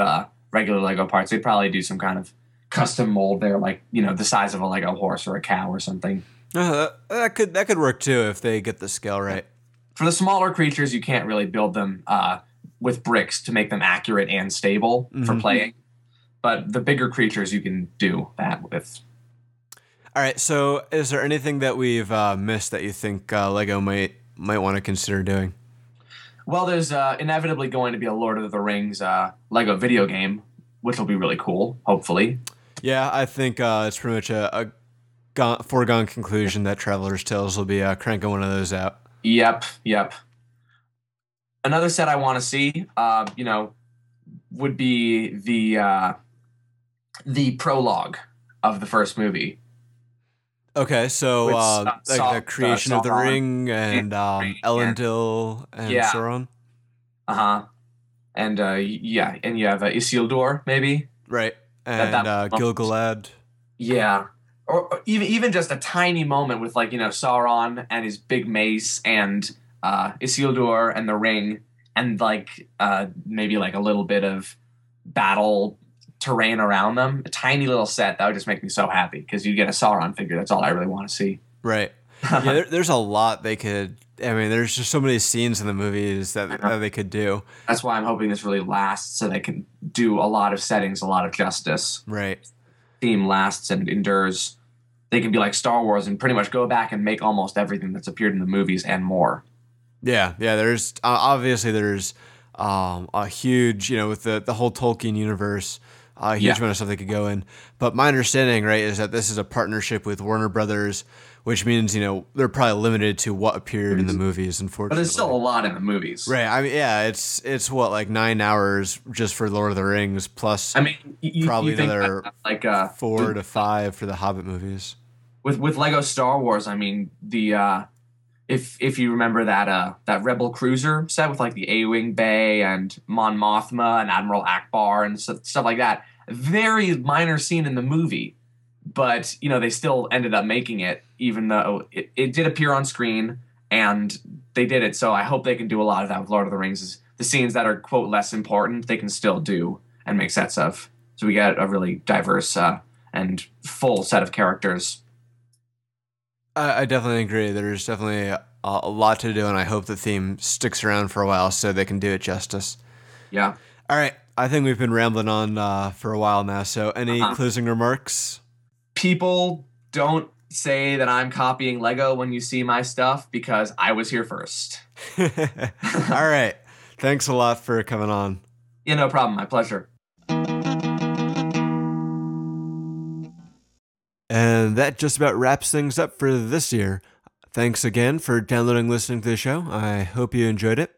regular Lego parts. They probably do some kind of custom mold there, like the size of a Lego horse or a cow or something. That could work too if they get the scale right. For the smaller creatures, you can't really build them with bricks to make them accurate and stable for playing. But the bigger creatures, you can do that with. All right. So, is there anything that we've missed that you think LEGO might want to consider doing? Well, there's inevitably going to be a Lord of the Rings LEGO video game, which will be really cool, hopefully. Yeah, I think it's pretty much a foregone conclusion that Traveler's Tales will be cranking one of those out. Yep. Another set I want to see, would be the prologue of the first movie. Okay, so the creation of the ring and Elendil and Sauron. And you have Isildur, maybe. Right. and Gil-galad. Yeah. Or even just a tiny moment with, like, you know, Sauron and his big mace and Isildur and the ring and, like, maybe, like, a little bit of battle terrain around them. A tiny little set. That would just make me so happy because you get a Sauron figure. That's all I really want to see. Right. Yeah, there's a lot they could – I mean, there's just so many scenes in the movies that they could do. That's why I'm hoping this really lasts so they can do a lot of settings, a lot of justice. Right. Theme lasts and endures. They can be like Star Wars and pretty much go back and make almost everything that's appeared in the movies and more. Yeah, yeah. There's obviously there's a huge, you know, with the whole Tolkien universe, a huge amount of stuff they could go in. But my understanding, right, is that this is a partnership with Warner Brothers, which means, you know, they're probably limited to what appeared in the movies, unfortunately. But there's still a lot in the movies. Right. I mean, yeah, it's what, like 9 hours just for Lord of the Rings, plus I mean, probably another like 4 to 5 for the Hobbit movies. With LEGO Star Wars, I mean, the if you remember that Rebel Cruiser set with like the A-Wing Bay and Mon Mothma and Admiral Akbar and stuff like that, very minor scene in the movie. But, you know, they still ended up making it, even though it did appear on screen, and they did it. So I hope they can do a lot of that with Lord of the Rings. Is the scenes that are, quote, less important, they can still do and make sets of. So we got a really diverse and full set of characters. I definitely agree. There's definitely a lot to do, and I hope the theme sticks around for a while so they can do it justice. Yeah. All right. I think we've been rambling on for a while now. So any closing remarks? People, don't say that I'm copying LEGO when you see my stuff, because I was here first. All right. Thanks a lot for coming on. Yeah, no problem. My pleasure. And that just about wraps things up for this year. Thanks again for downloading and listening to the show. I hope you enjoyed it.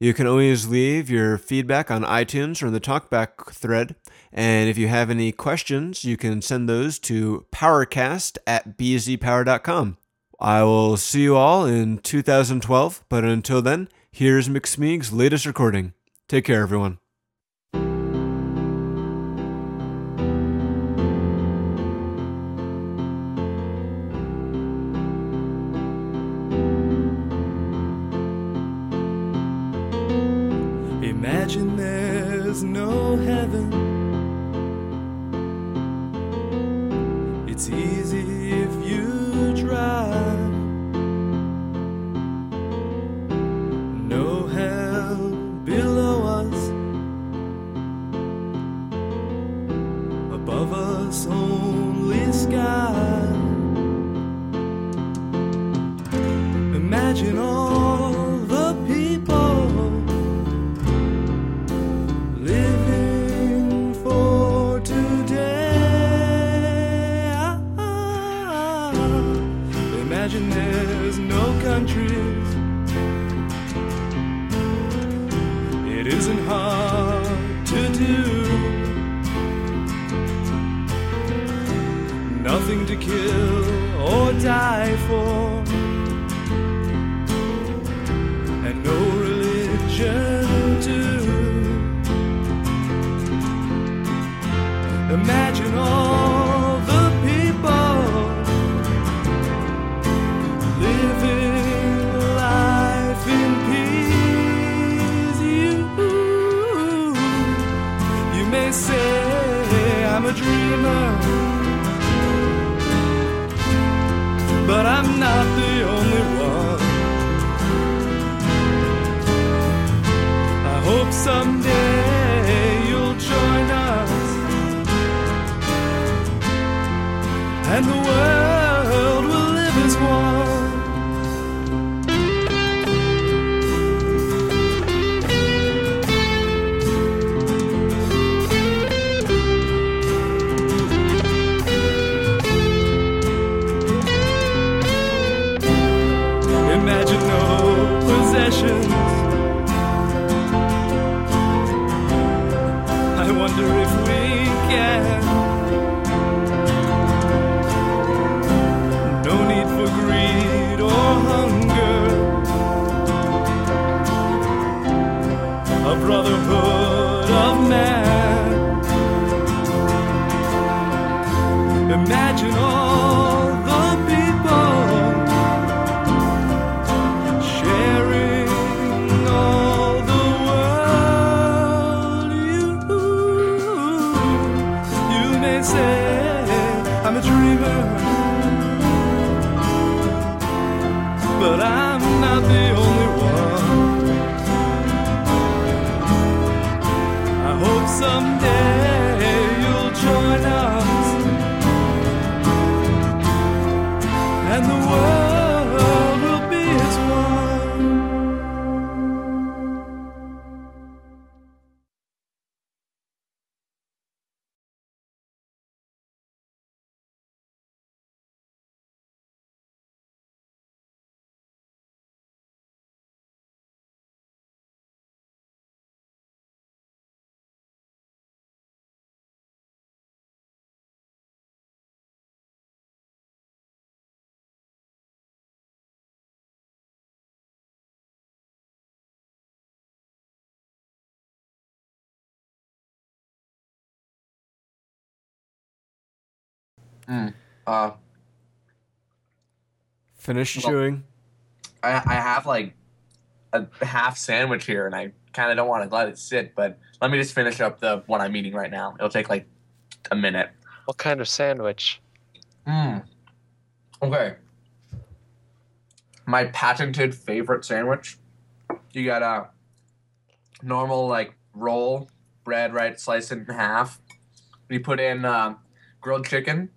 You can always leave your feedback on iTunes or in the TalkBack thread. And if you have any questions, you can send those to powercast@bzpower.com. I will see you all in 2012, but until then, here's McSmeag's latest recording. Take care, everyone. Imagine there's no heaven. It's easy if you try. No hell below us. Above us only sky. Imagine all the people living for today. Imagine there's no countries. It isn't hard to do. Nothing to kill or die for. And no religion too. Imagine all the people living life in peace. You may say I'm a dreamer, but I'm not the only one. I hope someday you'll join us, and the world will live as one. I wonder if we can Finish chewing. I have like a half sandwich here, and I kind of don't want to let it sit, but let me just finish up the one I'm eating right now. It'll take like a minute. What kind of sandwich? Okay. My patented favorite sandwich. You got a normal like roll, bread, right, sliced in half. You put in grilled chicken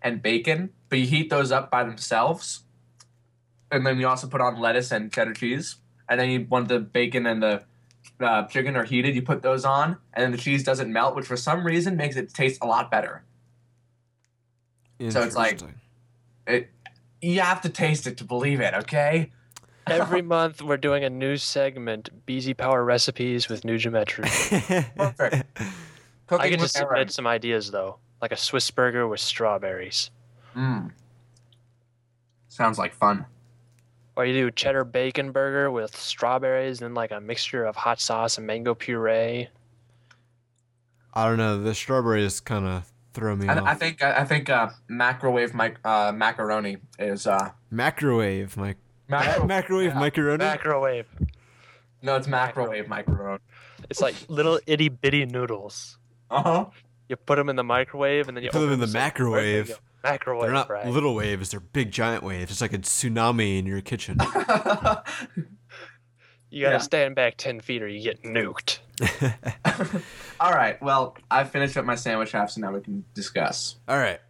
and bacon, but you heat those up by themselves. And then you also put on lettuce and cheddar cheese. And then you want the bacon and the chicken are heated. You put those on, and then the cheese doesn't melt, which for some reason makes it taste a lot better. So it's like, you have to taste it to believe it, okay? Every month we're doing a new segment, BZPower recipes with Nuju Metru. Perfect. I can just submit some ideas, though, like a Swiss burger with strawberries. Sounds like fun. Or you do a cheddar bacon burger with strawberries and like a mixture of hot sauce and mango puree. I don't know. The strawberries kind of throw me off. I think macaroni is macaroni. Microwave. No, it's microwave macaroni. It's like little itty bitty noodles. You put them in the microwave and then you put them in the microwave. Microwave. They're not little waves; they're big, giant waves. It's like a tsunami in your kitchen. You gotta stand back 10 feet, or you get nuked. All right. Well, I finished up my sandwich half, so now we can discuss. All right.